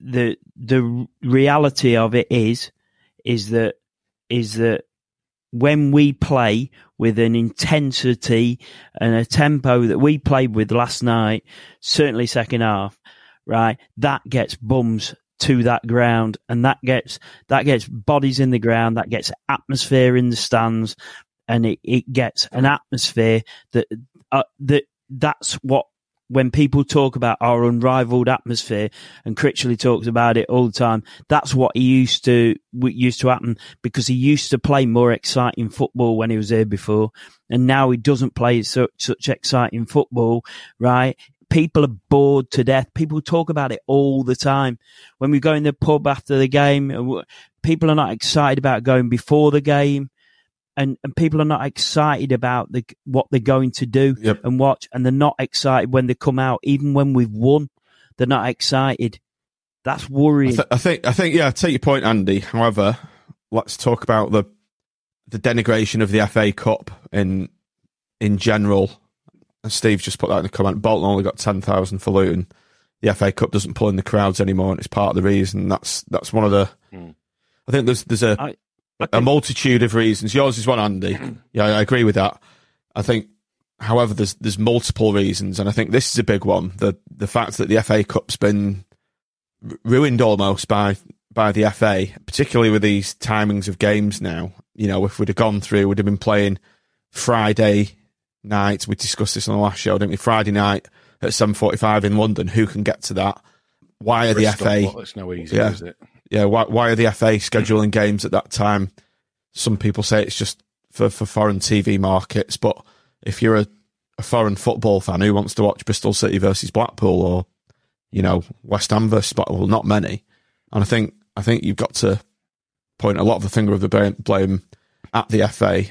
the, the reality of it is, is that, is that, when we play with an intensity and a tempo that we played with last night, certainly second half, right, that gets bums to that ground, and that gets that gets bodies in the ground, that gets atmosphere in the stands, and it, it gets an atmosphere that uh, that that's what when people talk about our unrivaled atmosphere, and Critchley talks about it all the time, that's what he used to, what used to happen, because he used to play more exciting football when he was here before. And now he doesn't play such, such exciting football, right? People are bored to death. People talk about it all the time. When we go in the pub after the game, people are not excited about going before the game. And, and people are not excited about the what they're going to do yep. and watch, and they're not excited when they come out. Even when we've won, they're not excited. That's worrying. I, th- I think, I think, yeah, I take your point, Andy. However, let's talk about the the denigration of the F A Cup in in general. And Steve just put that in the comment. Bolton only got ten thousand for Luton. The F A Cup doesn't pull in the crowds anymore, and it's part of the reason. That's that's one of the. Mm. I think there's there's a. I, Okay. A multitude of reasons. Yours is one, Andy. Yeah, I agree with that. I think, however, there's there's multiple reasons, and I think this is a big one. The the fact that the F A Cup's been ruined almost by by the F A, particularly with these timings of games now. You know, if we'd have gone through, we'd have been playing Friday night. We discussed this on the last show, didn't we? Friday night at seven forty-five in London. Who can get to that? Why are Bristol, the F A... Well, it's no easy, yeah. is it? Yeah, why, why are the F A scheduling games at that time? Some people say it's just for, for foreign T V markets, but if you're a, a foreign football fan who wants to watch Bristol City versus Blackpool or, you know, West Ham versus Blackpool, not many. And I think I think you've got to point a lot of the finger of the blame at the F A.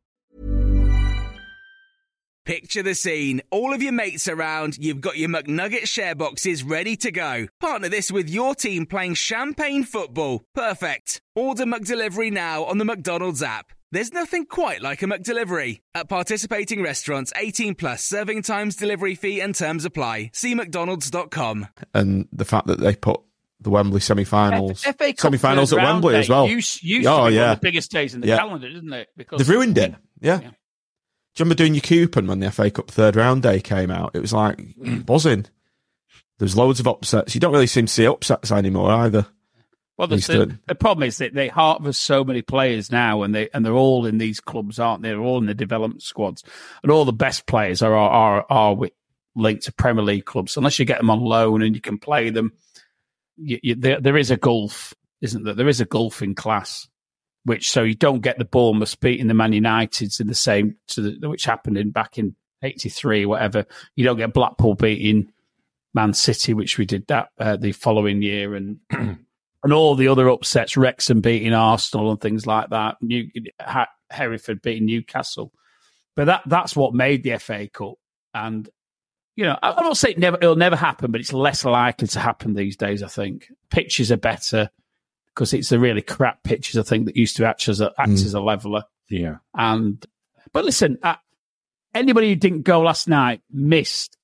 Picture the scene. All of your mates around, you've got your McNugget share boxes ready to go. Partner this with your team playing champagne football. Perfect. Order McDelivery now on the McDonald's app. There's nothing quite like a McDelivery. At participating restaurants, eighteen plus, serving times, delivery fee and terms apply. See mcdonalds dot com. And the fact that they put the Wembley semi-finals, F- semi-finals at Wembley as well. Used, used oh, to be yeah. one of the biggest days in the yeah. calendar, didn't it? Because they've ruined it, yeah. yeah. Do you remember doing your coupon when the F A Cup third round day came out? It was like buzzing. There's loads of upsets. You don't really seem to see upsets anymore either. Well, the, the, the problem is that they harvest so many players now, and they and they're all in these clubs, aren't they? They're all in the development squads, and all the best players are are are, are linked to Premier League clubs. Unless you get them on loan and you can play them, you, you, there there is a gulf, isn't there? There is a gulf in class. Which so you don't get the Bournemouth beating the Man Uniteds in the same, to the, which happened in back in eighty-three, whatever. You don't get Blackpool beating Man City, which we did that uh, the following year, and and all the other upsets, Wrexham beating Arsenal and things like that. New, ha- Hereford beating Newcastle, but that that's what made the F A Cup. And you know, I'm not saying it never, it'll never happen, but it's less likely to happen these days, I think. Pitches are better because it's the really crap pitches, I think, that used to act as a, act mm. as a leveller. Yeah. And, but listen, uh, anybody who didn't go last night missed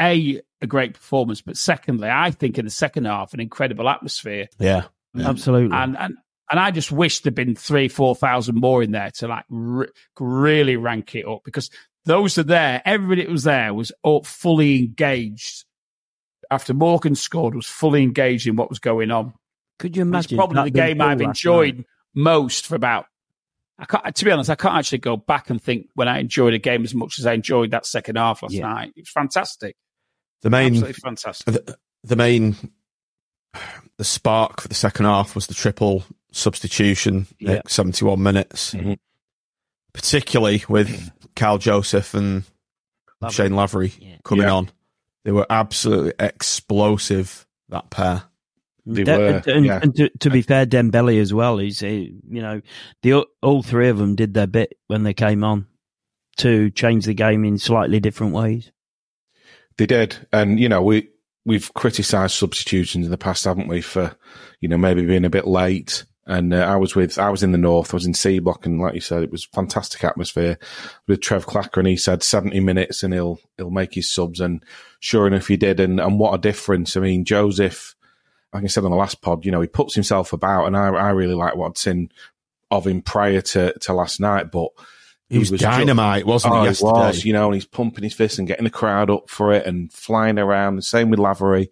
a, a great performance, but secondly, I think in the second half, an incredible atmosphere. Yeah, yeah. Absolutely. And, and, And I just wish there'd been three, four thousand more in there to like re- really rank it up, because those are there. Everybody that was there was all fully engaged. After Morgan scored, was fully engaged in what was going on. Could you imagine? It's probably the game I've enjoyed most for about. I can't, to be honest, I can't actually go back and think when I enjoyed a game as much as I enjoyed that second half last yeah. night. It was fantastic. The main, absolutely fantastic. The, the main, the spark for the second half was the triple. Substitution, yeah. seventy-one minutes, mm-hmm. particularly with Carl Joseph and Lavery. Shane Lavery yeah. coming yeah. on. They were absolutely explosive, that pair. They De- were. And, yeah. and to, to be fair, Dembele as well. He's, he, you know, the, all three of them did their bit when they came on to change the game in slightly different ways. They did. And, you know, we, we've criticised substitutions in the past, haven't we, for, you know, maybe being a bit late. And uh, I was with, I was in the north, I was in C block, and like you said, it was fantastic atmosphere with Trev Clacker, and he said seventy minutes, and he'll he'll make his subs, and sure enough, he did, and and what a difference! I mean, Joseph, like I said on the last pod, you know, he puts himself about, and I I really like what I'd seen of him prior to to last night, but he, he was, was dynamite, just, wasn't he? Oh, yesterday? He was, you know, and he's pumping his fist and getting the crowd up for it, and flying around. The same with Lavery.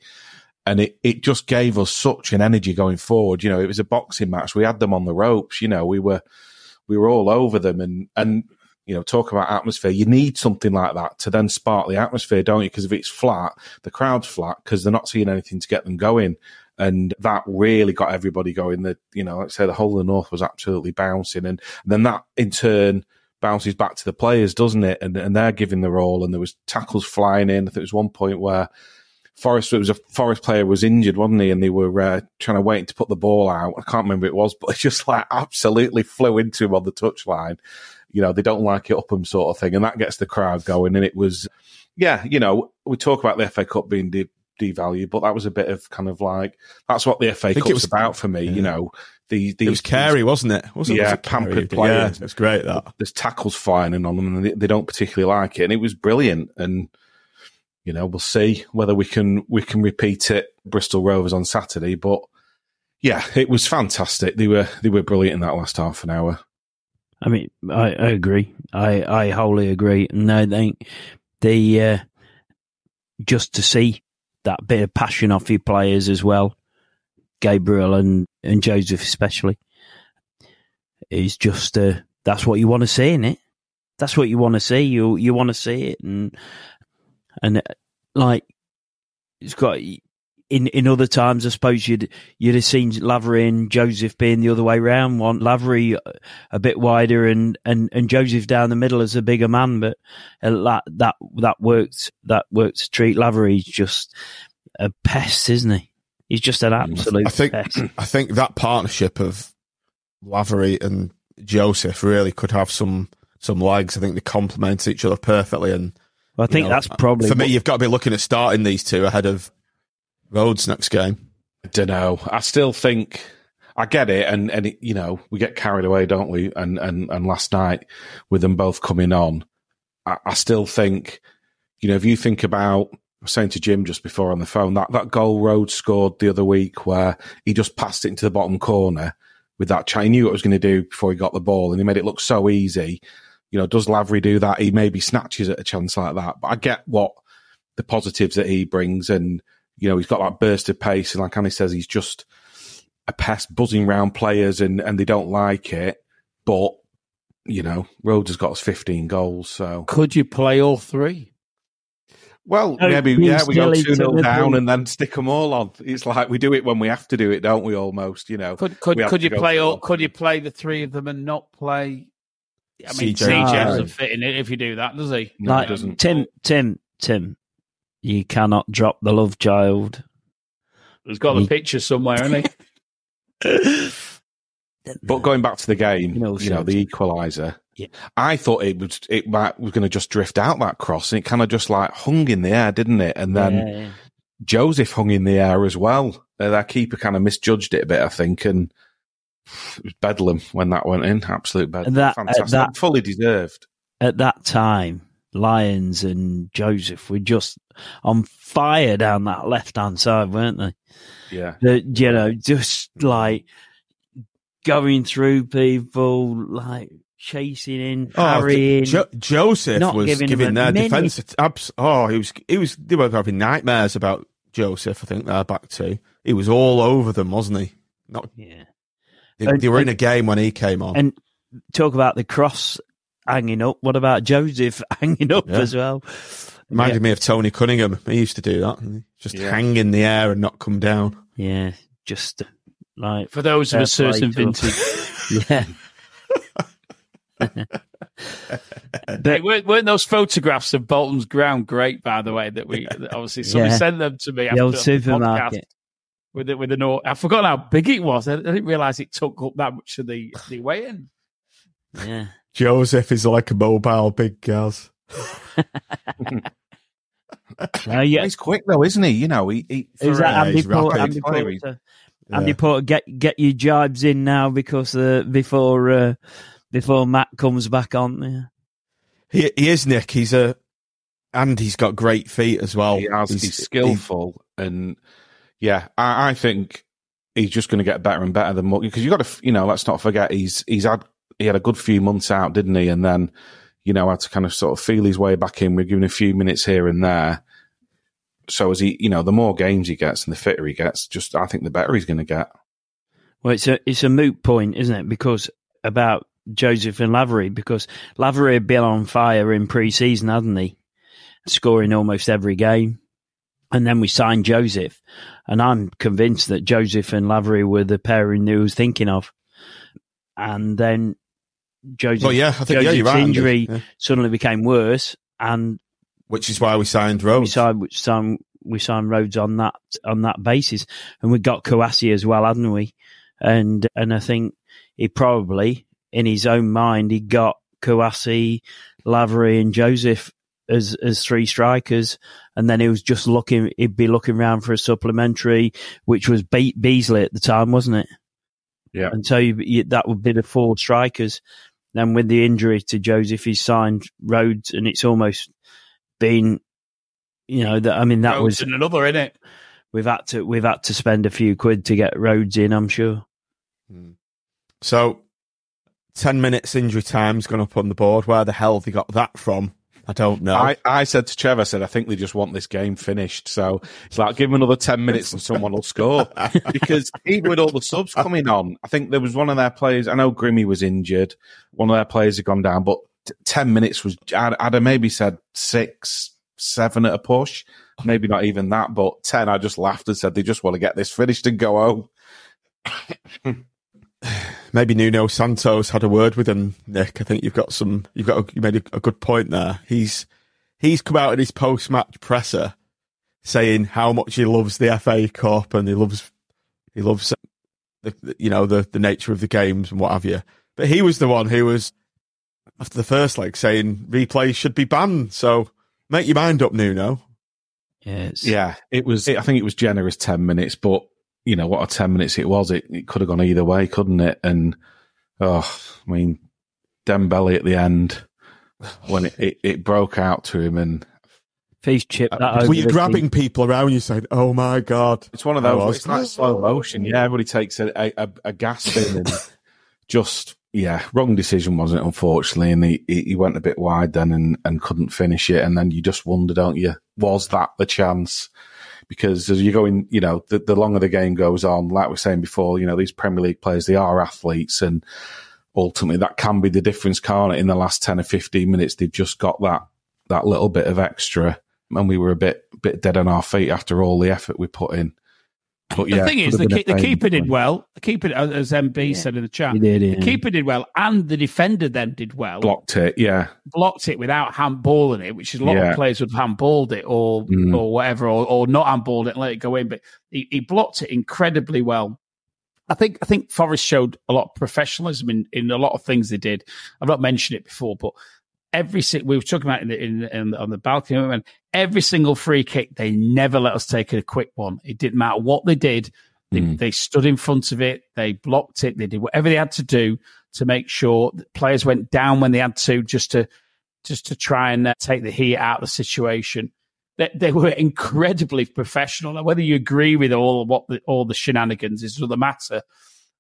And it, it just gave us such an energy going forward. You know, it was a boxing match. We had them on the ropes. You know, we were, we were all over them. And, and, you know, talk about atmosphere. You need something like that to then spark the atmosphere, don't you? Because if it's flat, the crowd's flat because they're not seeing anything to get them going. And that really got everybody going. The, you know, like I say, the whole of the north was absolutely bouncing. And, and then that in turn bounces back to the players, doesn't it? And, and they're giving their all. And there was tackles flying in. I think there was one point where, Forest, it was a Forest player was injured, wasn't he? And they were uh, trying to wait to put the ball out. I can't remember who it was, but it just like absolutely flew into him on the touchline. You know, they don't like it up him sort of thing. And that gets the crowd going. And it was, yeah, you know, we talk about the F A Cup being de- devalued, but that was a bit of kind of like, that's what the F A Cup's was, about for me, yeah. you know. The, the, it was Carey, wasn't it? Wasn't yeah, it was pampered Carey, players. Yeah, it's great that. There's tackles flying in on them and they, they don't particularly like it. And it was brilliant. And, you know, we'll see whether we can we can repeat it Bristol Rovers on Saturday, but yeah, it was fantastic. They were they were brilliant in that last half an hour. I mean, I, I agree. I, I wholly agree, and I think the uh, just to see that bit of passion off your players as well, Gabriel and and Joseph especially, is just uh, that's what you want to see, isn't it? That's what you want to see. You you want to see it and. And like, it's got in in other times. I suppose you'd you'd have seen Lavery and Joseph being the other way round. One Lavery a bit wider and, and, and Joseph down the middle as a bigger man. But that that that worked. That worked to treat. Lavery's just a pest, isn't he? He's just an absolute. I think pest. I think that partnership of Lavery and Joseph really could have some some legs. I think they complement each other perfectly and. Well, I think you know, that's probably... For me, you've got to be looking at starting these two ahead of Rhodes next game. I don't know. I still think... I get it, and, and it, you know, we get carried away, don't we? And and, and last night, with them both coming on, I, I still think, you know, if you think about... I was saying to Jim just before on the phone, that, that goal Rhodes scored the other week where he just passed it into the bottom corner with that... He knew what he was going to do before he got the ball, and he made it look so easy... You know, does Lavery do that? He maybe snatches at a chance like that. But I get what the positives that he brings. And, you know, he's got that burst of pace. And like Annie says, he's just a pest buzzing round players and, and they don't like it. But, you know, Rhodes has got us fifteen goals. So could you play all three? Well, no, maybe, yeah, we go two nil down and then stick them all on. It's like we do it when we have to do it, don't we, almost, you know. Could could, could you play all, could you play the three of them and not play... I mean, C J doesn't fit in it if you do that, does he? No, like, he doesn't. Tim, Tim, Tim, you cannot drop the love child. He's got the picture somewhere, hasn't he? But going back to the game, you know, you know the equaliser. Yeah. I thought it was it might, was going to just drift out that cross, and it kind of just like hung in the air, didn't it? And then yeah, yeah. Joseph hung in the air as well. Uh, their keeper kind of misjudged it a bit, I think, and it was bedlam when that went in. Absolute bedlam. That, Fantastic. That, fully deserved. At that time, Lions and Joseph were just on fire down that left-hand side, weren't they? Yeah. The, you know, just like going through people, like chasing in, carrying. Oh, jo- Joseph was giving, giving their defence. Abs- oh, he was, he was, they were having nightmares about Joseph, I think, they're back to. He was all over them, wasn't he? Not, yeah. They, and, they were and, in a game when he came on. And talk about the cross hanging up. What about Joseph hanging up yeah. as well? Reminded yeah. me of Tony Cunningham. He used to do that. Just yeah. hang in the air and not come down. Yeah, just like... For those of a certain vintage. yeah. They, weren't, weren't those photographs of Bolton's ground great, by the way, that we that obviously somebody yeah. sent them to me after the old supermarket. With the, with an old, I forgot how big it was. I didn't realise it took up that much of the, the weigh in. Yeah. Joseph is like a mobile big girls. no, yeah. He's quick though, isn't he? You know, he, he is that Andy Porter, Andy Porter, yeah. Andy Porter, get get your jibes in now because uh, before uh, before Matt comes back on there. Yeah. He he is Nick. He's a and he's got great feet as well. He has, he's, he's skillful he, and. Yeah, I, I think he's just going to get better and better than Morgan because you got to, you know, let's not forget he's he's had he had a good few months out, didn't he? And then, you know, had to kind of sort of feel his way back in. We're giving a few minutes here and there. So as he, you know, the more games he gets and the fitter he gets, just I think the better he's going to get. Well, it's a it's a moot point, isn't it? Because about Joseph and Lavery, because Lavery had been on fire in pre-season, hadn't he? Scoring almost every game. And then we signed Joseph, and I'm convinced that Joseph and Lavery were the pairing he was thinking of. And then Joseph, oh, yeah, I think, Joseph's yeah, you're right, injury yeah. suddenly became worse, and which is why we signed Rhodes. We signed, we signed, we signed Rhodes on that on that basis, and we got Kouassi as well, hadn't we? And and I think he probably, in his own mind, he got Kouassi, Lavery, and Joseph as as three strikers, and then he was just looking he'd be looking around for a supplementary, which was Be- Beasley at the time, wasn't it? Yeah. And so you, you, that would be the four strikers. Then with the injury to Joseph, he signed Rhodes, and it's almost been, you know, that I mean that Rhodes was and another innit. We've had to we've had to spend a few quid to get Rhodes in, I'm sure. So ten minutes injury time's gone up on the board. Where the hell have they got that from? I don't know. I, I said to Chev, I said, I think they just want this game finished. So it's like, give them another ten minutes and someone will score. Because even with all the subs coming on, I think there was one of their players, I know Grimmy was injured, one of their players had gone down, but ten minutes was, I'd, I'd have maybe said six, seven at a push. Maybe not even that, but ten, I just laughed and said, they just want to get this finished and go home. Maybe Nuno Santos had a word with him, Nick. I think you've got some. You've got. A, you made a, a good point there. He's he's come out in his post-match presser saying how much he loves the F A Cup and he loves he loves the, the, you know the, the nature of the games and what have you. But he was the one who was after the first leg saying replays should be banned. So make your mind up, Nuno. Yes. Yeah, it was. It, I think it was generous ten minutes, but. You know, what a ten minutes it was. It, it could have gone either way, couldn't it? And, oh, I mean, Dembele at the end, when it, it, it broke out to him and... Please chip that uh, over. Were you grabbing team. people around you saying, oh, my God. It's one of those, oh, it's like slow motion. Yeah, everybody takes a, a, a gasp in and just, yeah, wrong decision, wasn't it, unfortunately? And he, he went a bit wide then and, and couldn't finish it. And then you just wonder, don't you, was that the chance? Because as you're going, you know, the, the longer the game goes on, like we were saying before, you know, these Premier League players, they are athletes. And ultimately, that can be the difference, can't it? In the last ten or fifteen minutes, they've just got that that little bit of extra. And we were a bit bit dead on our feet after all the effort we put in. But yeah, the thing is, the, keep, the keeper did well. The keeper, as M B yeah, said in the chat, did, yeah. the keeper did well, and the defender then did well. Blocked it, yeah. Blocked it without handballing it, which is a lot yeah. of players would have handballed it or mm. or whatever, or, or not handballed it and let it go in. But he, he blocked it incredibly well. I think I think Forest showed a lot of professionalism in, in a lot of things they did. I've not mentioned it before, but every we were talking about in, the, in, in on the balcony, and every single free kick they never let us take a quick one. It didn't matter what they did. They, mm. they stood in front of it. They blocked it. They did whatever they had to do to make sure that players went down when they had to, just to just to try and uh, take the heat out of the situation. They, they were incredibly professional. Now, whether you agree with all what the, all the shenanigans is another matter,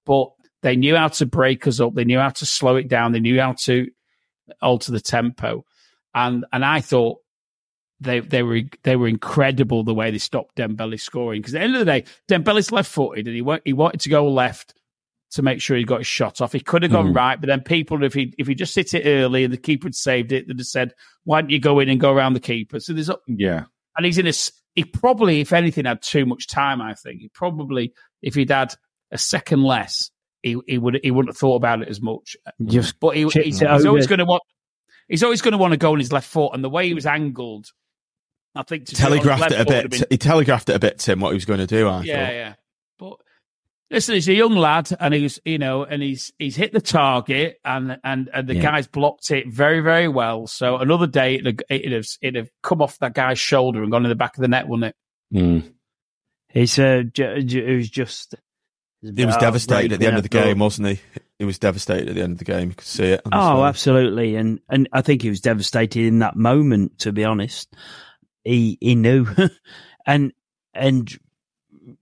but they knew how to break us up. They knew how to slow it down. They knew how to alter the tempo, and and I thought. They they were they were incredible the way they stopped Dembele scoring, because at the end of the day, Dembele's left footed and he went, he wanted to go left to make sure he got his shot off. He could have gone mm. right, but then people if he if he just hit it early and the keeper had saved it, they'd have said, "Why don't you go in and go around the keeper?" So there's yeah, and he's in a he probably if anything had too much time. I think he probably if he'd had a second less, he he would he wouldn't have thought about it as much. Just but he, he's, he's always going to want he's always going to want to go on his left foot, and the way he was angled. I think to telegraphed it a bit. Been... He telegraphed it a bit, Tim, what he was going to do. I yeah, thought. yeah. But listen, he's a young lad, and he's you know, and he's he's hit the target, and and, and the yeah. guy's blocked it very, very well. So another day, it'd have, it'd have, it'd have come off that guy's shoulder and gone in the back of the net, wouldn't it? Mm. It's uh, it was just. He was devastated at the end of the game, wasn't he? He was devastated at the end of the game. You could see it. Oh, absolutely, and and I think he was devastated in that moment. To be honest. He he knew, and and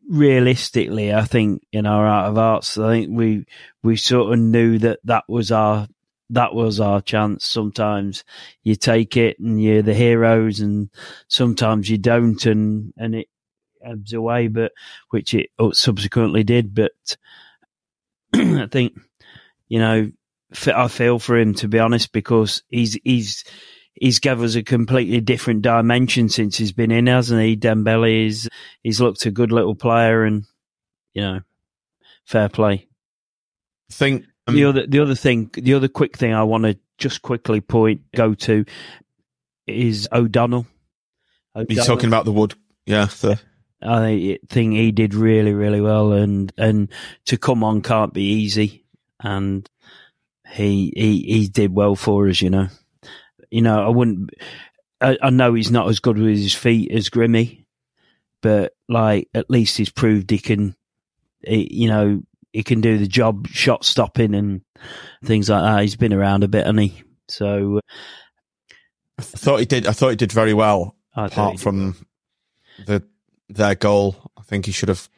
realistically, I think in our heart of hearts, I think we we sort of knew that that was our that was our chance. Sometimes you take it and you're the heroes, and sometimes you don't, and and it ebbs away. But which it subsequently did. But I think you know I feel for him, to be honest, because he's he's. He's given us a completely different dimension since he's been in, hasn't he? Dembele is he's looked a good little player, and you know, fair play. Think um, the other the other thing, the other quick thing I want to just quickly point go to is O'Donnell. O'Donnell. He's talking about the wood, yeah. The- I think he did really, really well, and and to come on can't be easy, and he he he did well for us, you know. You know, I wouldn't. I, I know he's not as good with his feet as Grimmy, but like at least he's proved he can. He, you know, he can do the job, shot stopping and things like that. He's been around a bit, hasn't he? So, I thought he did. I thought he did very well. Apart from the their goal, I think he should have.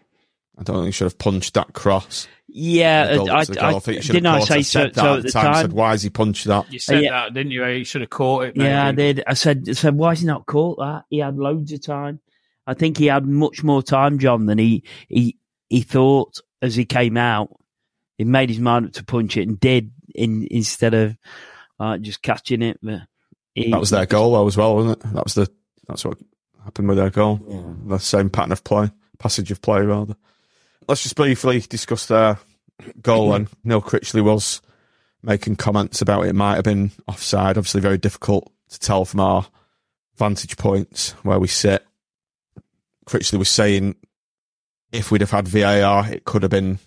I don't think he should have punched that cross. Yeah, I, I, I, I didn't I say I so, that so at the time? time. Said, why has he punched that? You said uh, yeah. that, didn't you? He should have caught it. Maybe. Yeah, I did. I said, I said, why has he not caught that? He had loads of time. I think he had much more time, John, than he he he thought as he came out. He made his mind up to punch it and did in, instead of uh, just catching it. But he, that was their goal as well, wasn't it? That was the that's what happened with their goal. Yeah. The same pattern of play, passage of play rather. Let's just briefly discuss their goal. And Neil Critchley was making comments about it. It might have been offside. Obviously, very difficult to tell from our vantage points where we sit. Critchley was saying if we'd have had V A R, it could have been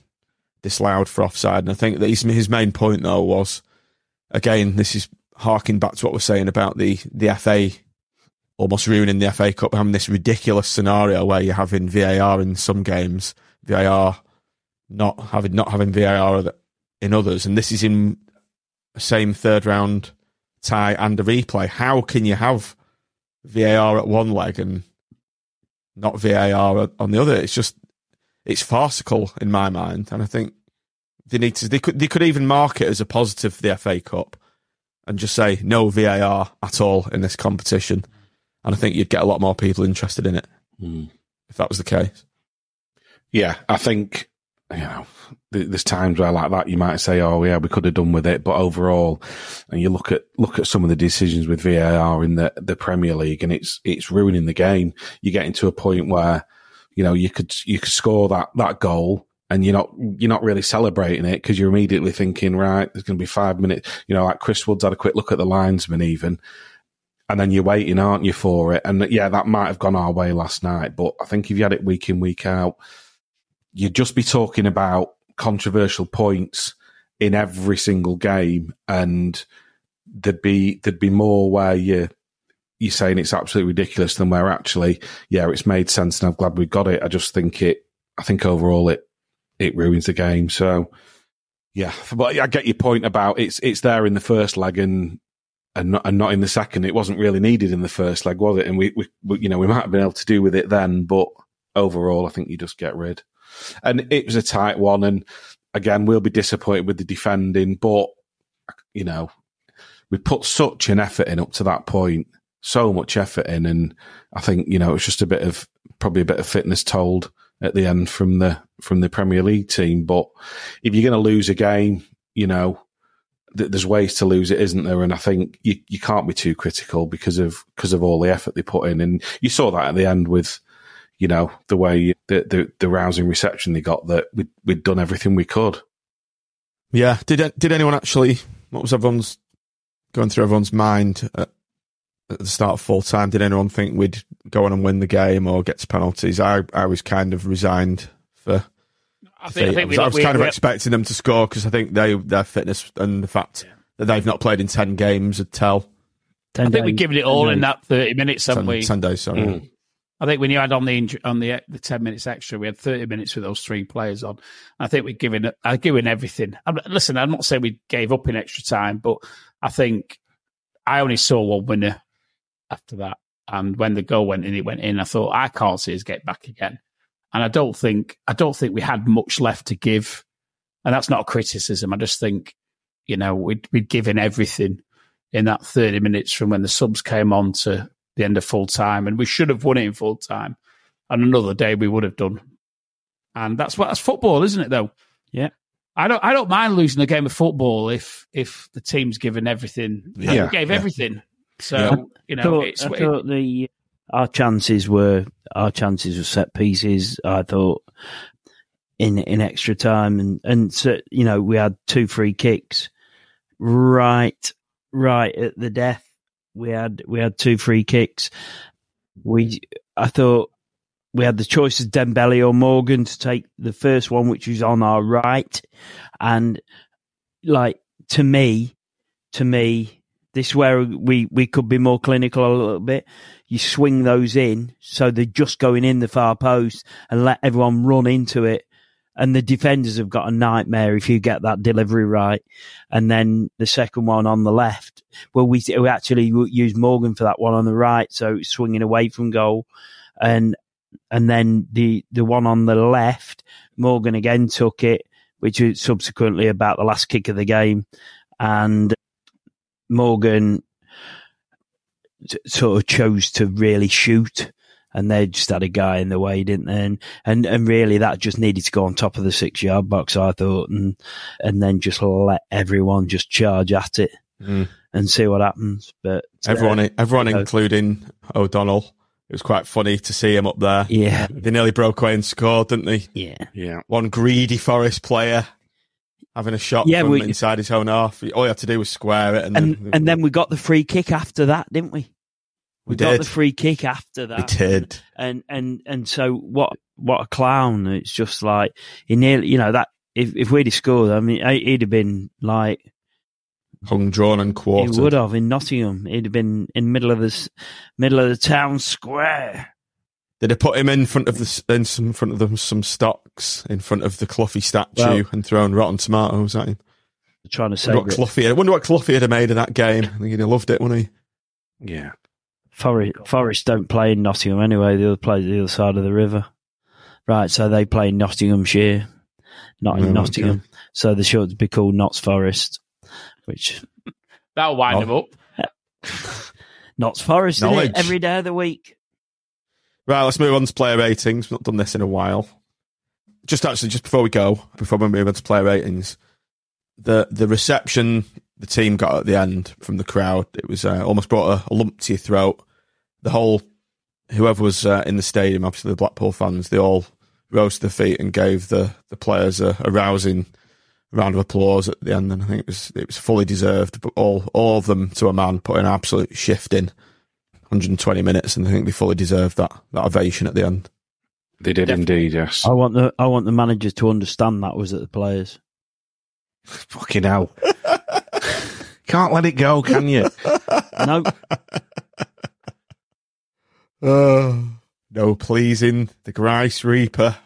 disallowed for offside. And I think that his main point, though, was, again, this is harking back to what we're saying about the, the F A, almost ruining the F A Cup, having this ridiculous scenario where you're having V A R in some games. V A R not having not having V A R in others, and this is in the same third round tie and a replay. How can you have V A R at one leg and not V A R on the other? It's just it's farcical in my mind, and I think they need to. They could they could even mark it as a positive for the F A Cup and just say no V A R at all in this competition, and I think you'd get a lot more people interested in it mm. if that was the case. Yeah, I think, you know, there's times where like that you might say, oh yeah, we could have done with it. But overall, and you look at, look at some of the decisions with V A R in the, the Premier League and it's, it's ruining the game. You get into a point where, you know, you could, you could score that, that goal and you're not, you're not really celebrating it because you're immediately thinking, right, there's going to be five minutes, you know, like Chris Wood's had a quick look at the linesman even. And then you're waiting, aren't you, for it? And yeah, that might have gone our way last night, but I think if you had it week in, week out, you'd just be talking about controversial points in every single game, and there'd be there'd be more where you you're saying it's absolutely ridiculous than where actually, yeah, it's made sense, and I'm glad we got it. I just think it. I think overall it it ruins the game. So yeah, but I get your point about it's it's there in the first leg and and not, and not in the second. It wasn't really needed in the first leg, was it? And we, we, we you know we might have been able to do with it then, but overall I think you just get rid. And it was a tight one, and again we'll be disappointed with the defending, but you know we put such an effort in up to that point. So much effort in, and I think you know it's just a bit of probably a bit of fitness told at the end from the from the Premier League team. But if you're going to lose a game, you know th- there's ways to lose it, isn't there? And I think you you can't be too critical because of because of all the effort they put in, and you saw that at the end with you know the way the the, the rousing reception they got, that we'd, we'd done everything we could. Yeah, did did anyone actually? What was everyone's going through everyone's mind? Uh, At the start of full time, did anyone think we'd go on and win the game or get to penalties? I, I was kind of resigned for. I think, I, think I was, we, I was we, kind we, of we, expecting them to score because I think they their fitness and the fact yeah. that they've not played in ten games would tell. I think days. We'd given it all ten in that thirty minutes, haven't ten, we? Ten days, sorry. Mm. I think when you had on the on the the ten minutes extra, we had thirty minutes with those three players on. I think we'd given I'd given everything. I'm, listen, I'm not saying we gave up in extra time, but I think I only saw one winner after that, and when the goal went in, it went in. I thought, I can't see us get back again, and I don't think I don't think we had much left to give, and that's not a criticism. I just think, you know, we'd we'd given everything in that thirty minutes from when the subs came on to the end of full time, and we should have won it in full time. And another day we would have done, and that's what that's football, isn't it? Though, yeah. I don't I don't mind losing a game of football if if the team's given everything. Yeah, we gave yeah. everything. So yeah. you know, I thought, it's, I thought the our chances were our chances were set pieces. I thought in in extra time, and and so, you know, we had two free kicks right right at the death. We had we had two free kicks. We I thought we had the choice of Dembele or Morgan to take the first one, which was on our right, and like to me, to me. This is where we, we could be more clinical a little bit. You swing those in, so they're just going in the far post and let everyone run into it. And the defenders have got a nightmare if you get that delivery right. And then the second one on the left, well, we, we actually used Morgan for that one on the right, so it's swinging away from goal. And and then the, the one on the left, Morgan again took it, which is subsequently about the last kick of the game. And Morgan t- sort of chose to really shoot, and they just had a guy in the way, didn't they? And, and and really, that just needed to go on top of the six yard box, I thought, and and then just let everyone just charge at it mm. and see what happens. But everyone, uh, everyone, you know, including O'Donnell, it was quite funny to see him up there. Yeah, they nearly broke away and scored, didn't they? Yeah, yeah. One greedy Forest player. Having a shot yeah, from we, inside his own half. All you had to do was square it. And, and, then, and then we got the free kick after that, didn't we? We, we did. got the free kick after that. We did. And, and, and so what What a clown. It's just like, he nearly, you know, that if, if we'd have scored, I mean, he'd have been like... hung, drawn and quartered. He would have in Nottingham. He'd have been in the middle of the, middle of the town square. They'd have put him in front of the in some front of them some stocks in front of the Cloughy statue well, and thrown rotten tomatoes at him. Trying to say, I wonder what Cloughy would have made of that game. I think he'd have loved it, wouldn't he? Yeah. Forest, Forest don't play in Nottingham anyway. They play the other side of the river, right? So they play in Nottinghamshire, not in oh, Nottingham. Okay. So they should be called Notts Forest, which that'll wind them oh. up. Notts Forest isn't it? Every day of the week. Right, let's move on to player ratings. We've not done this in a while. Just actually, just before we go, before we move on to player ratings, the the reception the team got at the end from the crowd, it was uh, almost brought a, a lump to your throat. The whole, whoever was uh, in the stadium, obviously the Blackpool fans, they all rose to their feet and gave the, the players a, a rousing round of applause at the end, and I think it was it was fully deserved. But all, all of them, to a man, put an absolute shift in. one hundred twenty minutes, and I think we fully deserved that that ovation at the end. They did Definitely. indeed, yes. I want the I want the managers to understand that was at the players. Fucking hell. Can't let it go, can you? No. Uh, no pleasing the Grice Reaper.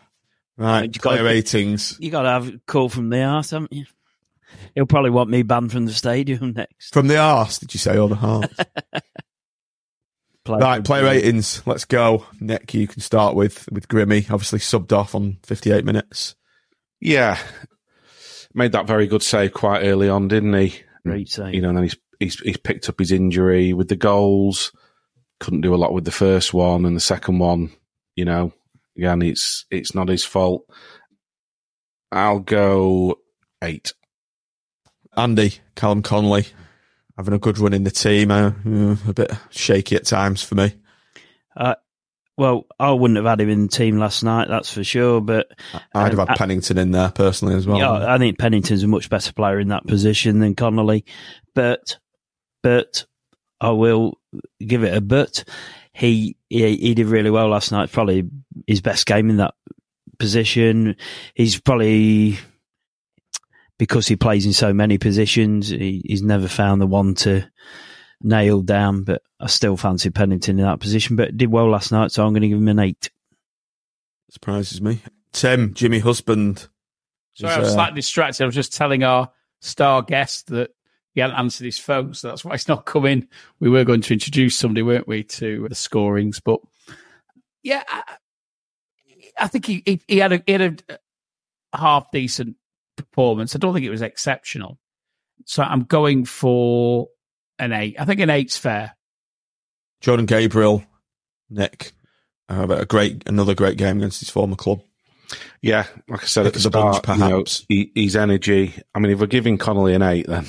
Right, you player gotta, ratings. You got to have a call from the arse, haven't you? He'll probably want me banned from the stadium next. From the arse, did you say, or the heart? Play right, play ratings. Let's go. Nick, you can start with, with Grimmy, obviously subbed off on fifty-eight minutes. Yeah. Made that very good save quite early on, didn't he? Great save. You know, and then he's, he's, he's picked up his injury with the goals. Couldn't do a lot with the first one and the second one, you know. Again, it's, it's not his fault. I'll go eight. Andy, Callum Connolly, having a good run in the team, uh, a bit shaky at times for me. Uh, well, I wouldn't have had him in the team last night, that's for sure. But I'd um, have had I, Pennington in there personally as well. Yeah, I think Pennington's a much better player in that position than Connolly. But, but I will give it a but. He he, he did really well last night. Probably his best game in that position. He's probably. Because he plays in so many positions, he, he's never found the one to nail down, but I still fancy Pennington in that position. But did well last night, so I'm going to give him an eight. Surprises me. Tim, Jimmy Husband. Sorry, I was uh, slightly distracted. I was just telling our star guest that he hadn't answered his phone, so that's why he's not coming. We were going to introduce somebody, weren't we, to the scorings. But, yeah, I, I think he, he, he, had a, he had a half-decent performance. I don't think it was exceptional. So I'm going for an eight. I think an eight's fair. Jordan Gabriel, Nick, uh, a great, another great game against his former club. Yeah, like I said at the start, bunch, perhaps. You know, he, he's energy. I mean, if we're giving Connolly an eight, then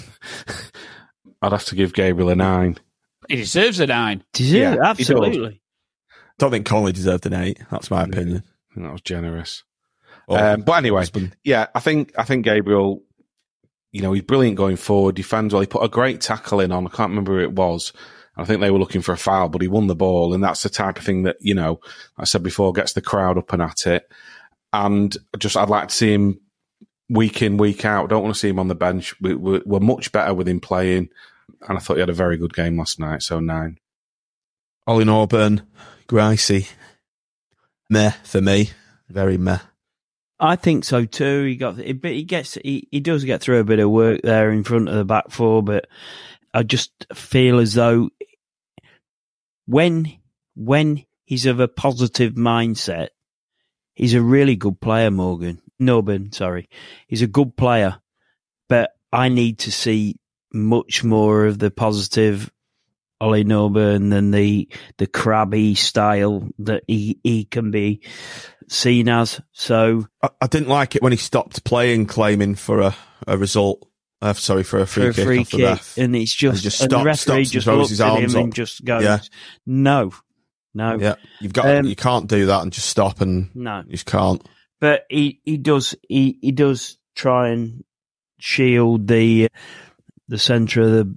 I'd have to give Gabriel a nine. He deserves a nine. Deserves, yeah, absolutely. Don't think Connolly deserved an eight. That's my opinion. And that was generous. Um, but anyway, yeah, I think I think Gabriel, you know, he's brilliant going forward, defends well. He put a great tackle in on, I can't remember who it was. I think they were looking for a foul, but he won the ball. And that's the type of thing that, you know, I said before, gets the crowd up and at it. And just, I'd like to see him week in, week out. Don't want to see him on the bench. We, we're, we're much better with him playing. And I thought he had a very good game last night, so nine. Ollie Norburn, Gricey, meh for me, very meh. I think so too. He got, but he gets, he, he does get through a bit of work there in front of the back four. But I just feel as though when when he's of a positive mindset, he's a really good player. Morgan Norburn, sorry, he's a good player. But I need to see much more of the positive Ollie Norburn than the the crabby style that he he can be seen as. So I, I didn't like it when he stopped playing, claiming for a, a result. Uh, sorry, for a free for a kick. Free kick. Ref. And it's just, and just and stopped, the referee just looks his at him up. And just goes, yeah. no, no. Yeah, you've got um, you can't do that and just stop and no, you just can't. But he, he does he, he does try and shield the the centre of the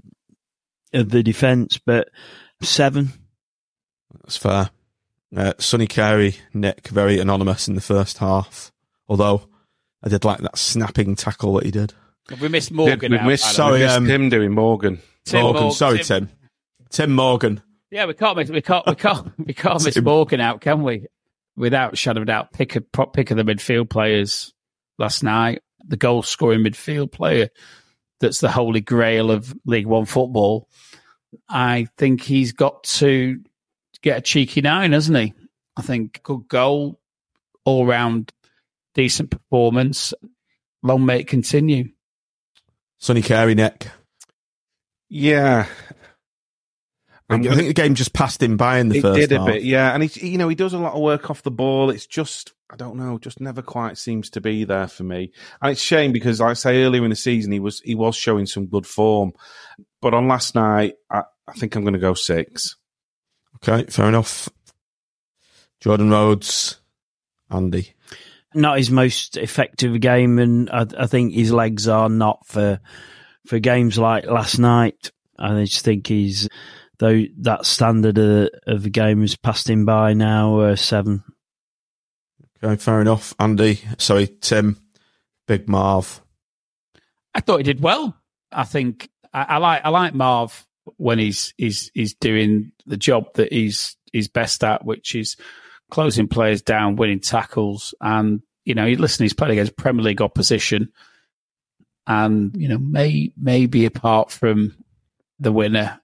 of the defence. But seven, that's fair. Uh, Sonny Carey, Nick, very anonymous in the first half. Although I did like that snapping tackle that he did. Have we missed Morgan? We, we missed, out, sorry, we missed um, him doing Morgan. Tim Morgan, Morgan, sorry, Tim. Tim. Tim Morgan. Yeah, we can't miss. We can't. We can't. We can't miss Morgan out, can we? Without a shadow of a doubt, pick a pick of the midfield players last night. The goal scoring midfield player. That's the holy grail of League One football. I think he's got to get a cheeky nine, hasn't he? I think good goal, all round decent performance. Long may it continue. Sonny Carey, Nick. Yeah, I think the game just passed him by in the first half. It did a bit, yeah. And he, you know, he does a lot of work off the ball. It's just, I don't know, just never quite seems to be there for me. And it's a shame because, like I say, earlier in the season he was he was showing some good form, but on last night, I, I think I'm going to go six. Okay, fair enough. Jordan Rhodes, Andy. Not his most effective game, and I, I think his legs are not for for games like last night. I just think he's, though that standard of, of the game has passed him by now, uh, seven. Okay, fair enough, Andy. Sorry, Tim. Big Marv. I thought he did well. I think I, I like I like Marv when he's he's he's doing the job that he's he's best at, which is closing players down, winning tackles, and you know, he listen, he's played against Premier League opposition, and you know, may maybe apart from the winner,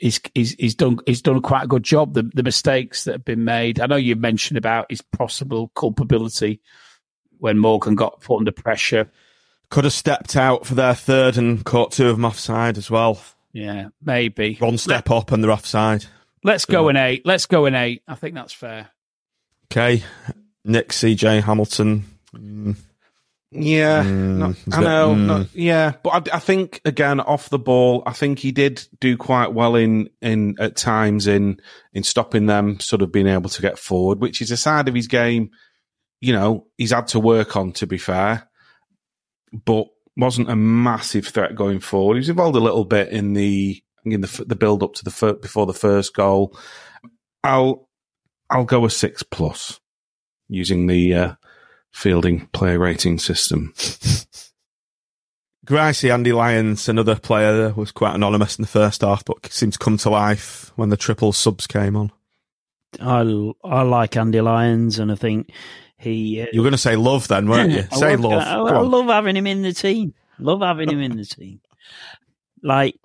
he's he's he's done he's done quite a good job. The the mistakes that have been made, I know you mentioned about his possible culpability when Morgan got put under pressure. Could have stepped out for their third and caught two of them offside as well. Yeah, maybe. One step Let, up and they're offside. Let's so. go in eight. Let's go in eight. I think that's fair. Okay. Nick, C J, Hamilton. Mm. Yeah, mm, not, I know. Mm. Not, yeah, but I, I think, again, off the ball, I think he did do quite well in, in at times in in stopping them sort of being able to get forward, which is a side of his game, you know, he's had to work on, to be fair. But wasn't a massive threat going forward. He was involved a little bit in the in the the build up to the first, before the first goal. I'll I'll go a six plus using the uh, fielding player rating system. Gricey Andy Lyons, another player that was quite anonymous in the first half, but seemed to come to life when the triple subs came on. I I like Andy Lyons, and I think. He, uh, you were going to say love then, weren't you? I say love. I, I love having him in the team. Love having him in the team. Like,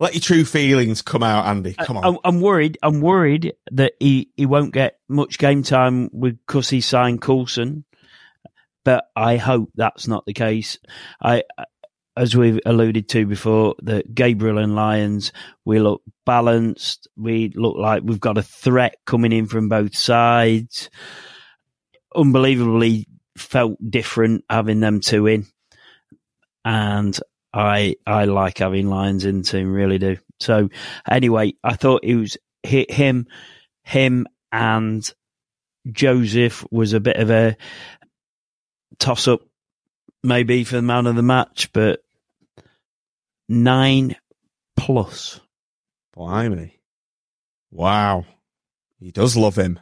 let your true feelings come out, Andy. Come I, on. I'm worried. I'm worried that he, he won't get much game time because he signed Coulson. But I hope that's not the case. I, as we've alluded to before, that Gabriel and Lyons, we look balanced. We look like we've got a threat coming in from both sides. Unbelievably felt different having them two in, and I I like having Lions in the team, really do. So anyway, I thought it was him, him and Joseph was a bit of a toss up, maybe for the man of the match, but nine plus. Blimey! Wow, he does love him.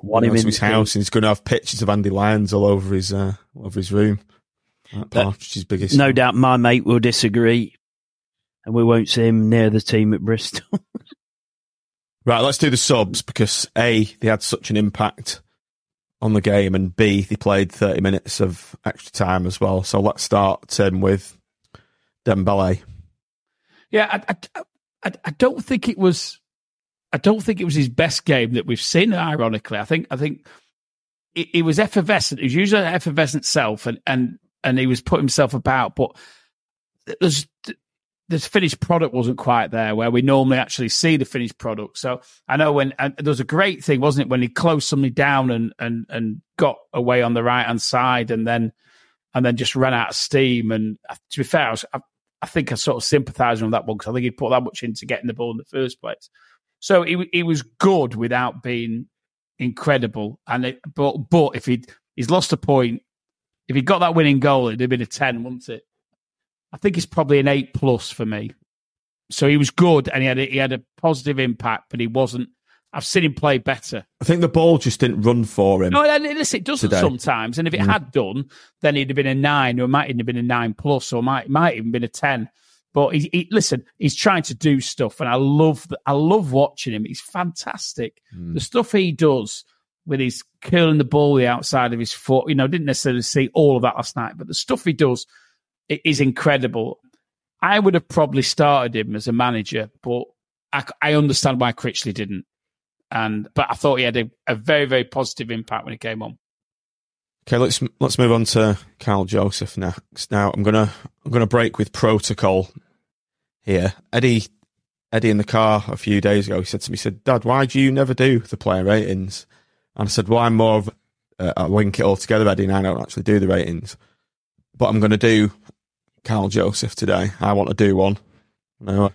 Want him in his house, and he's going to have pictures of Andy Lyons all over his uh, all over his room. That Partridge's biggest. No doubt, my mate will disagree, and we won't see him near the team at Bristol. Right, let's do the subs because A, they had such an impact on the game, and B, they played thirty minutes of extra time as well. So let's start um, with Dembele. Yeah, I, I, I don't think it was. I don't think it was his best game that we've seen, ironically. I think I think it, it was effervescent. He was usually an effervescent self, and and, and he was putting himself about, but there's, the finished product wasn't quite there where we normally actually see the finished product. So I know when and there was a great thing, wasn't it, when he closed somebody down and and, and got away on the right-hand side and then and then just ran out of steam. And to be fair, I, was, I, I think I sort of sympathise with that one because I think he put that much into getting the ball in the first place. So he he was good without being incredible, and it, but but if he he's lost a point, if he got that winning goal, it'd have been a ten, wouldn't it? I think it's probably an eight plus for me. So he was good, and he had a, he had a positive impact, but he wasn't. I've seen him play better. I think the ball just didn't run for him. No, listen, it doesn't today. Sometimes, and if it mm. had done, then he'd have been a nine, or it might even have been a nine plus, or might might even been a ten. But he, he, listen, he's trying to do stuff, and I love the, I love watching him. He's fantastic. Mm. The stuff he does with his curling the ball the outside of his foot, you know, didn't necessarily see all of that last night, but the stuff he does it is incredible. I would have probably started him as a manager, but I, I understand why Critchley didn't. And but I thought he had a, a very, very positive impact when he came on. Okay, let's let's move on to Carl Joseph next. Now I'm gonna I'm gonna break with protocol here. Eddie Eddie in the car a few days ago, he said to me, he said, "Dad, why do you never do the player ratings?" And I said, "Well, I'm more of uh, I link it all together, Eddie, and I don't actually do the ratings, but I'm gonna do Carl Joseph today. I want to do one. You know,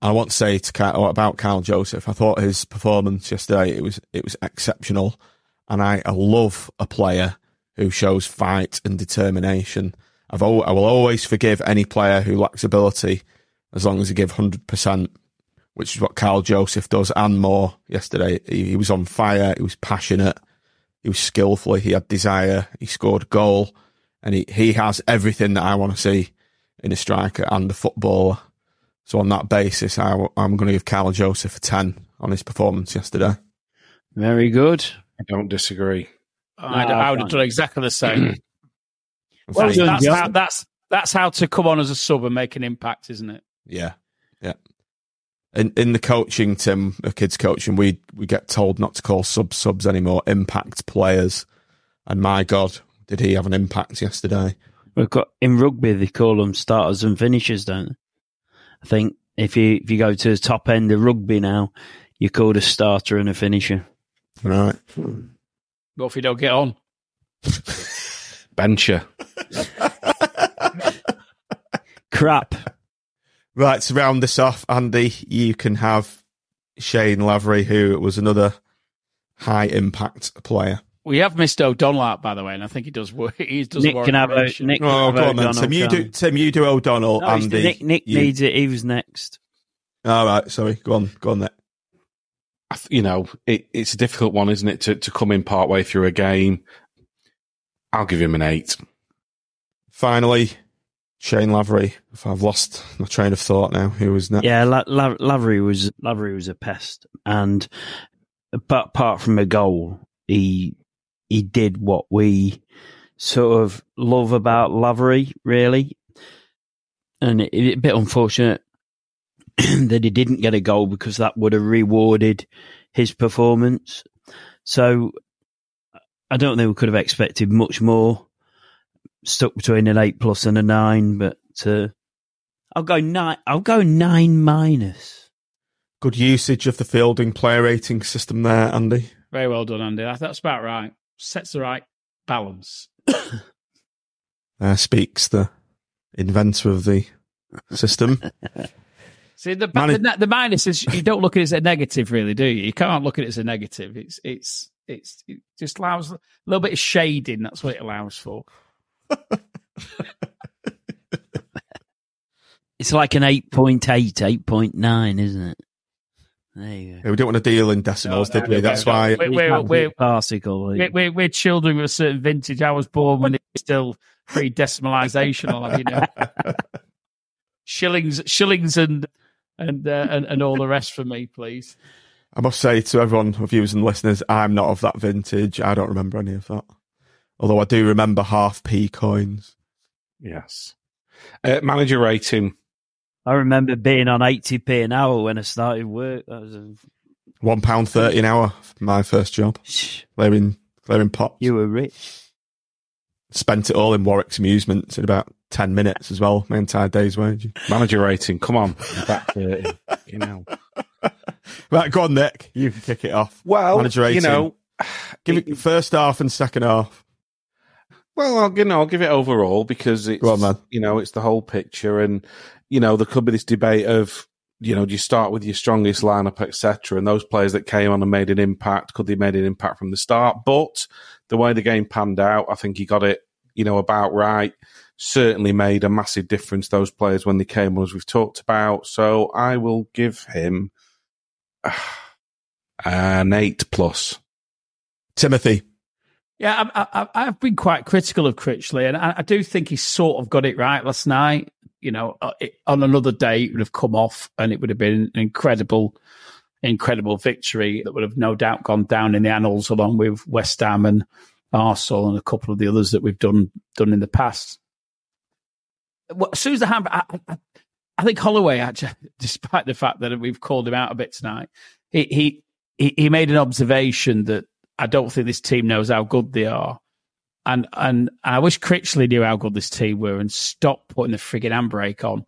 I want to say to Carl, about Carl Joseph. I thought his performance yesterday it was it was exceptional, and I, I love a player who shows fight and determination. I've al- I will always forgive any player who lacks ability as long as he gives one hundred percent, which is what Carl Joseph does and more yesterday. He, he was on fire, he was passionate, He was skillful. He had desire. He scored a goal. And he, he has everything that I want to see in a striker and a footballer. So on that basis, I, I'm going to give Dale Joseph a ten on his performance yesterday. Very good. I don't disagree. No, I, I would have done exactly the same. Well, that's, that's, how, that's, that's how to come on as a sub and make an impact, isn't it? Yeah, yeah. In in the coaching, Tim, the kids' coaching, we, we get told not to call sub subs anymore, impact players. And my God, did he have an impact yesterday? We've got in rugby, they call them starters and finishers, don't they? I think if you if you go to the top end of rugby now, you're called a starter and a finisher. Right. What if you don't get on? Bencher. Crap. Right, to round this off, Andy, you can have Shane Lavery, who was another high-impact player. We have missed O'Donnell out, by the way, and I think he does work. He does Nick work can have a, Nick oh, can have go on then, Tim. You do, Tim, you do O'Donnell, no, Andy. Nick, Nick you... needs it. He was next. All right, sorry. Go on, go on, Nick. You know, it, it's a difficult one, isn't it, to, to come in partway through a game. I'll give him an eight. Finally, Shane Lavery. If I've lost my train of thought now, who was next? Yeah, La- La- Lavery was Lavery was a pest, and but apart from a goal, he he did what we sort of love about Lavery, really, and it's it, a bit unfortunate that he didn't get a goal because that would have rewarded his performance. So I don't think we could have expected much more. Stuck between an eight plus and a nine, but uh, I'll go nine. I'll go nine minus. Good usage of the fielding player rating system there, Andy. Very well done, Andy. That's about right. Sets the right balance. There speaks the inventor of the system. See, the, Mani- the the minus is you don't look at it as a negative, really, do you? You can't look at it as a negative. It's it's it's it just allows a little bit of shading. That's what it allows for. It's like an eight point eight, eight point nine, isn't it? There you go. Yeah, we don't want to deal in decimals, no, no, did we? No, That's no. why we're we're we're, farcical, we're we're we're children of a certain vintage. I was born when it's still pre-decimalisation, or you know, shillings, shillings, and. And, uh, and and all the rest for me, please. I must say to everyone, viewers and listeners, I'm not of that vintage. I don't remember any of that. Although I do remember half P coins. Yes. Uh, manager rating. I remember being on eighty p an hour when I started work. That was a... one pound thirty an hour for my first job. Clearing, clearing pots. You were rich. Spent it all in Warwick's amusements in about ten minutes as well, my entire day's wage. Manager rating, come on. Back to you know. Right, go on, Nick. You can kick it off. Well, manager rating. You know, give it, it first half and second half. Well, I'll, you know, I'll give it overall because it's go on, man. You know, it's the whole picture, and you know there could be this debate of you know do you start with your strongest lineup, et cetera. And those players that came on and made an impact, could they have made an impact from the start? But the way the game panned out, I think he got it, you know, about right. Certainly made a massive difference, those players, when they came on, as we've talked about. So I will give him an eight plus. Timothy. Yeah, I, I, I've been quite critical of Critchley, and I, I do think he sort of got it right last night. You know, it, on another day, it would have come off, and it would have been an incredible, incredible victory that would have no doubt gone down in the annals along with West Ham and Arsenal and a couple of the others that we've done done in the past. Well, as soon as the hand, I, I, I think Holloway, actually, despite the fact that we've called him out a bit tonight, he he he made an observation that I don't think this team knows how good they are, and and I wish Critchley knew how good this team were and stopped putting the frigging handbrake on.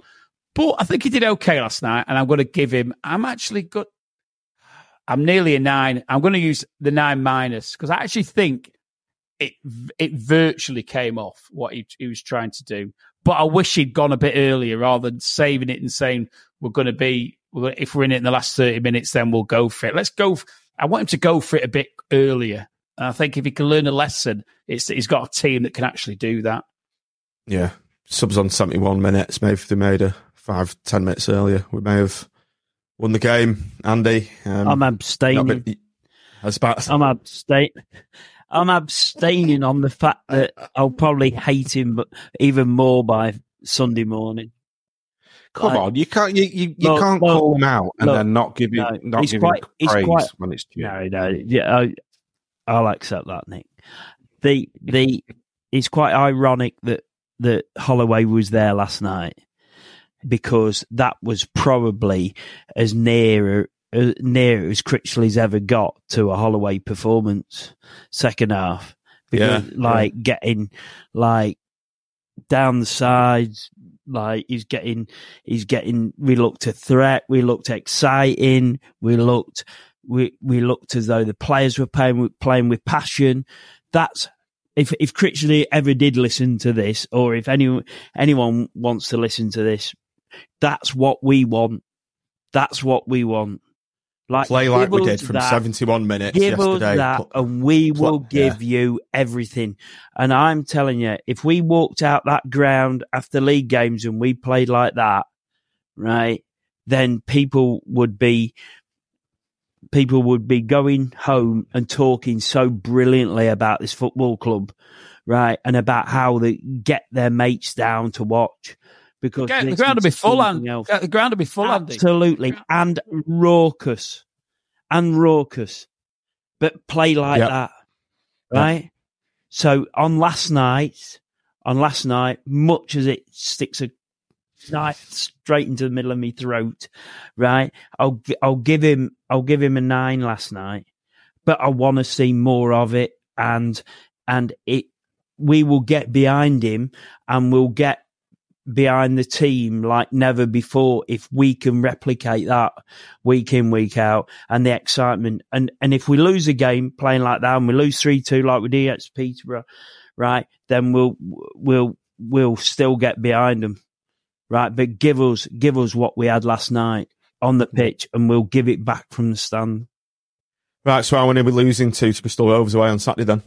But I think he did okay last night, and I'm going to give him. I'm actually good. I'm nearly a nine. I'm going to use the nine minus because I actually think. It it virtually came off what he, he was trying to do, but I wish he'd gone a bit earlier rather than saving it and saying we're going to be if we're in it in the last thirty minutes, then we'll go for it. Let's go. For, I want him to go for it a bit earlier. And I think if he can learn a lesson, it's that he's got a team that can actually do that. Yeah, subs on seventy-one minutes. Maybe if they made a five ten minutes earlier, we may have won the game. Andy, um, I'm abstaining. Been, about, I'm abstaining. I'm abstaining on the fact that I'll probably hate him even more by Sunday morning. Come like, on, you can't you, you, you look, can't look, call him out and look, then not give him no, not give quite, him praise quite, when it's due. No, no, yeah, I, I'll accept that, Nick. The the it's quite ironic that that Holloway was there last night, because that was probably as near as near as Critchley's ever got to a Holloway performance second half. Because, yeah, like yeah. getting like down the sides. Like he's getting, he's getting. We looked a threat. We looked exciting. We looked, we we looked as though the players were playing playing with passion. That's if if Critchley ever did listen to this, or if any anyone wants to listen to this, that's what we want. That's what we want. Like play like we did from that, seventy-one minutes give yesterday, us that, pl- and we pl- will give yeah. you everything. And I'm telling you, if we walked out that ground after league games and we played like that, right, then people would be people would be going home and talking so brilliantly about this football club, right, and about how they get their mates down to watch. Because the, the ground would be full, Andy. The ground would be full, Andy. Absolutely. And raucous. And raucous. But play like yep. that. Right? Yep. So on last night, on last night, much as it sticks a knife straight into the middle of my throat, right? I'll I'll give him I'll give him a nine last night. But I want to see more of it, and and it we will get behind him, and we'll get behind the team like never before if we can replicate that week in, week out, and the excitement. And and if we lose a game playing like that, and we lose three two like we did against Peterborough, right, then we'll we'll we'll still get behind them, right? But give us give us what we had last night on the pitch, and we'll give it back from the stand. Right, so I want to be losing two to Bristol Rovers away on Saturday then.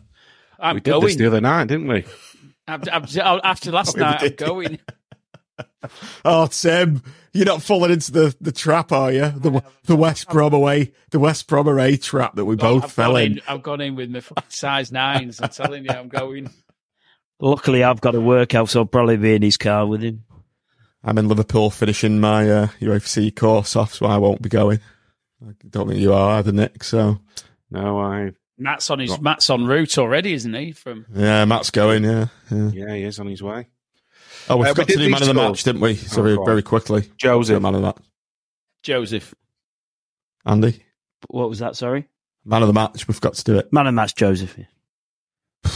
I'm we did going. this the other night, didn't we? After last night, I'm going. Oh, Tim, you're not falling into the, the trap, are you? The the West Brom away, the West Brom away trap that we both I've fell in. in. I've gone in with my size nines. I'm telling you, I'm going. Luckily, I've got a workout, so I'll probably be in his car with him. I'm in Liverpool finishing my uh, U F C course off, so I won't be going. I don't think you are either, Nick. So no, I. Matt's on his. Not... Matt's en route already, isn't he? From yeah, Matt's going. Yeah, yeah, yeah he is on his way. Oh, we've uh, got we to do man of the match, didn't we? Sorry, oh, very quickly. Joseph. Man of that. Joseph. Andy. What was that, sorry? Man of the match, we've got to do it. Man of the match, Joseph. Yeah.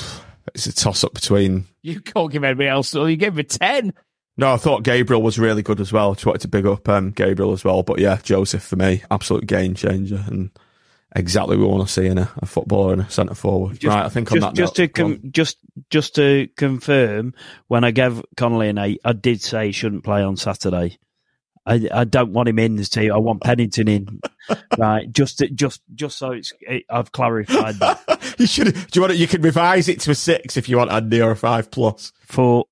It's a toss-up between... You can't give anybody else, though. You gave him a ten. No, I thought Gabriel was really good as well. I just wanted to big up um, Gabriel as well. But yeah, Joseph for me, absolute game changer. And exactly what we want to see in a, a footballer and a centre forward. Just, right, I think on just, that just note, to com- just just to confirm, when I gave Connolly an eight, I did say he shouldn't play on Saturday. I, I don't want him in this team. I want Pennington in. Right, just to, just just so it's it, I've clarified that. You should. Do you want it? You can revise it to a six if you want, Andy, or a five plus four.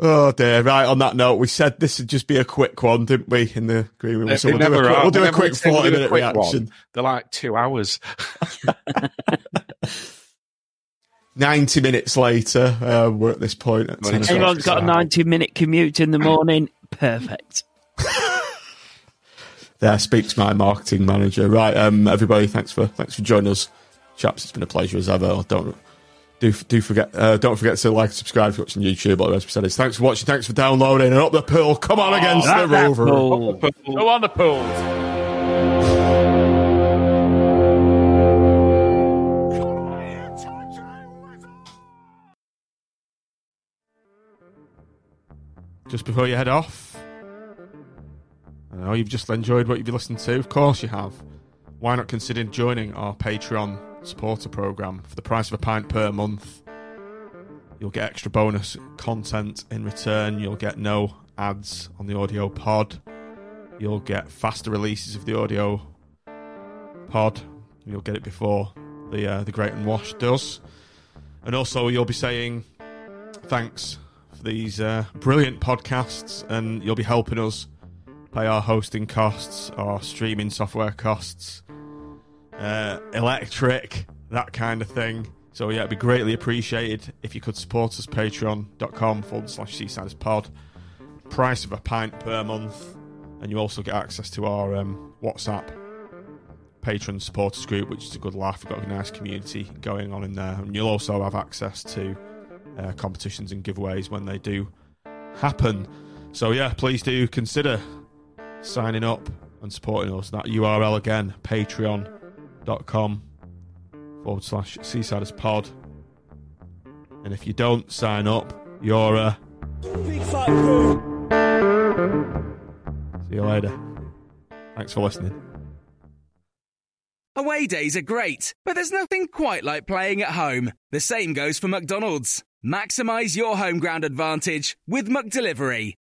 Oh dear! Right, on that note, we said this would just be a quick one, didn't we? In the green room, so we'll, do a, we'll do a quick forty-minute reaction. One. They're like two hours. ninety minutes later, uh, we're at this point. At Anyone's got a ninety-minute commute in the morning? Perfect. There speaks my marketing manager. Right, um, everybody, thanks for thanks for joining us, chaps. It's been a pleasure as ever. I don't. Do, do forget, uh, don't forget to like and subscribe if you're watching YouTube. All the rest of us. Thanks for watching. Thanks for downloading. And up the pool. Come on oh, against the Rover. Go on the pool. Just before you head off, I know you've just enjoyed what you've listened to. Of course you have. Why not consider joining our Patreon supporter program? For the price of a pint per month, you'll get extra bonus content in return. You'll get no ads on the audio pod. You'll get faster releases of the audio pod. You'll get it before the uh, the Great and Wash does. And also you'll be saying thanks for these uh, brilliant podcasts, and you'll be helping us pay our hosting costs, our streaming software costs, Uh, electric, that kind of thing. So yeah, it'd be greatly appreciated if you could support us. Patreon dot com forward slash Seasiders Pod. Price of a pint per month, and you also get access to our um, WhatsApp Patreon supporters group, which is a good laugh. We've got a nice community going on in there, and you'll also have access to uh, competitions and giveaways when they do happen. So yeah, please do consider signing up and supporting us. That U R L again, patreon dot com forward slash Seasiders Pod. And if you don't sign up, you're a big fat boo. See you later. Thanks for listening. Away days are great, but there's nothing quite like playing at home. The same goes for McDonald's. Maximise your home ground advantage with McDelivery.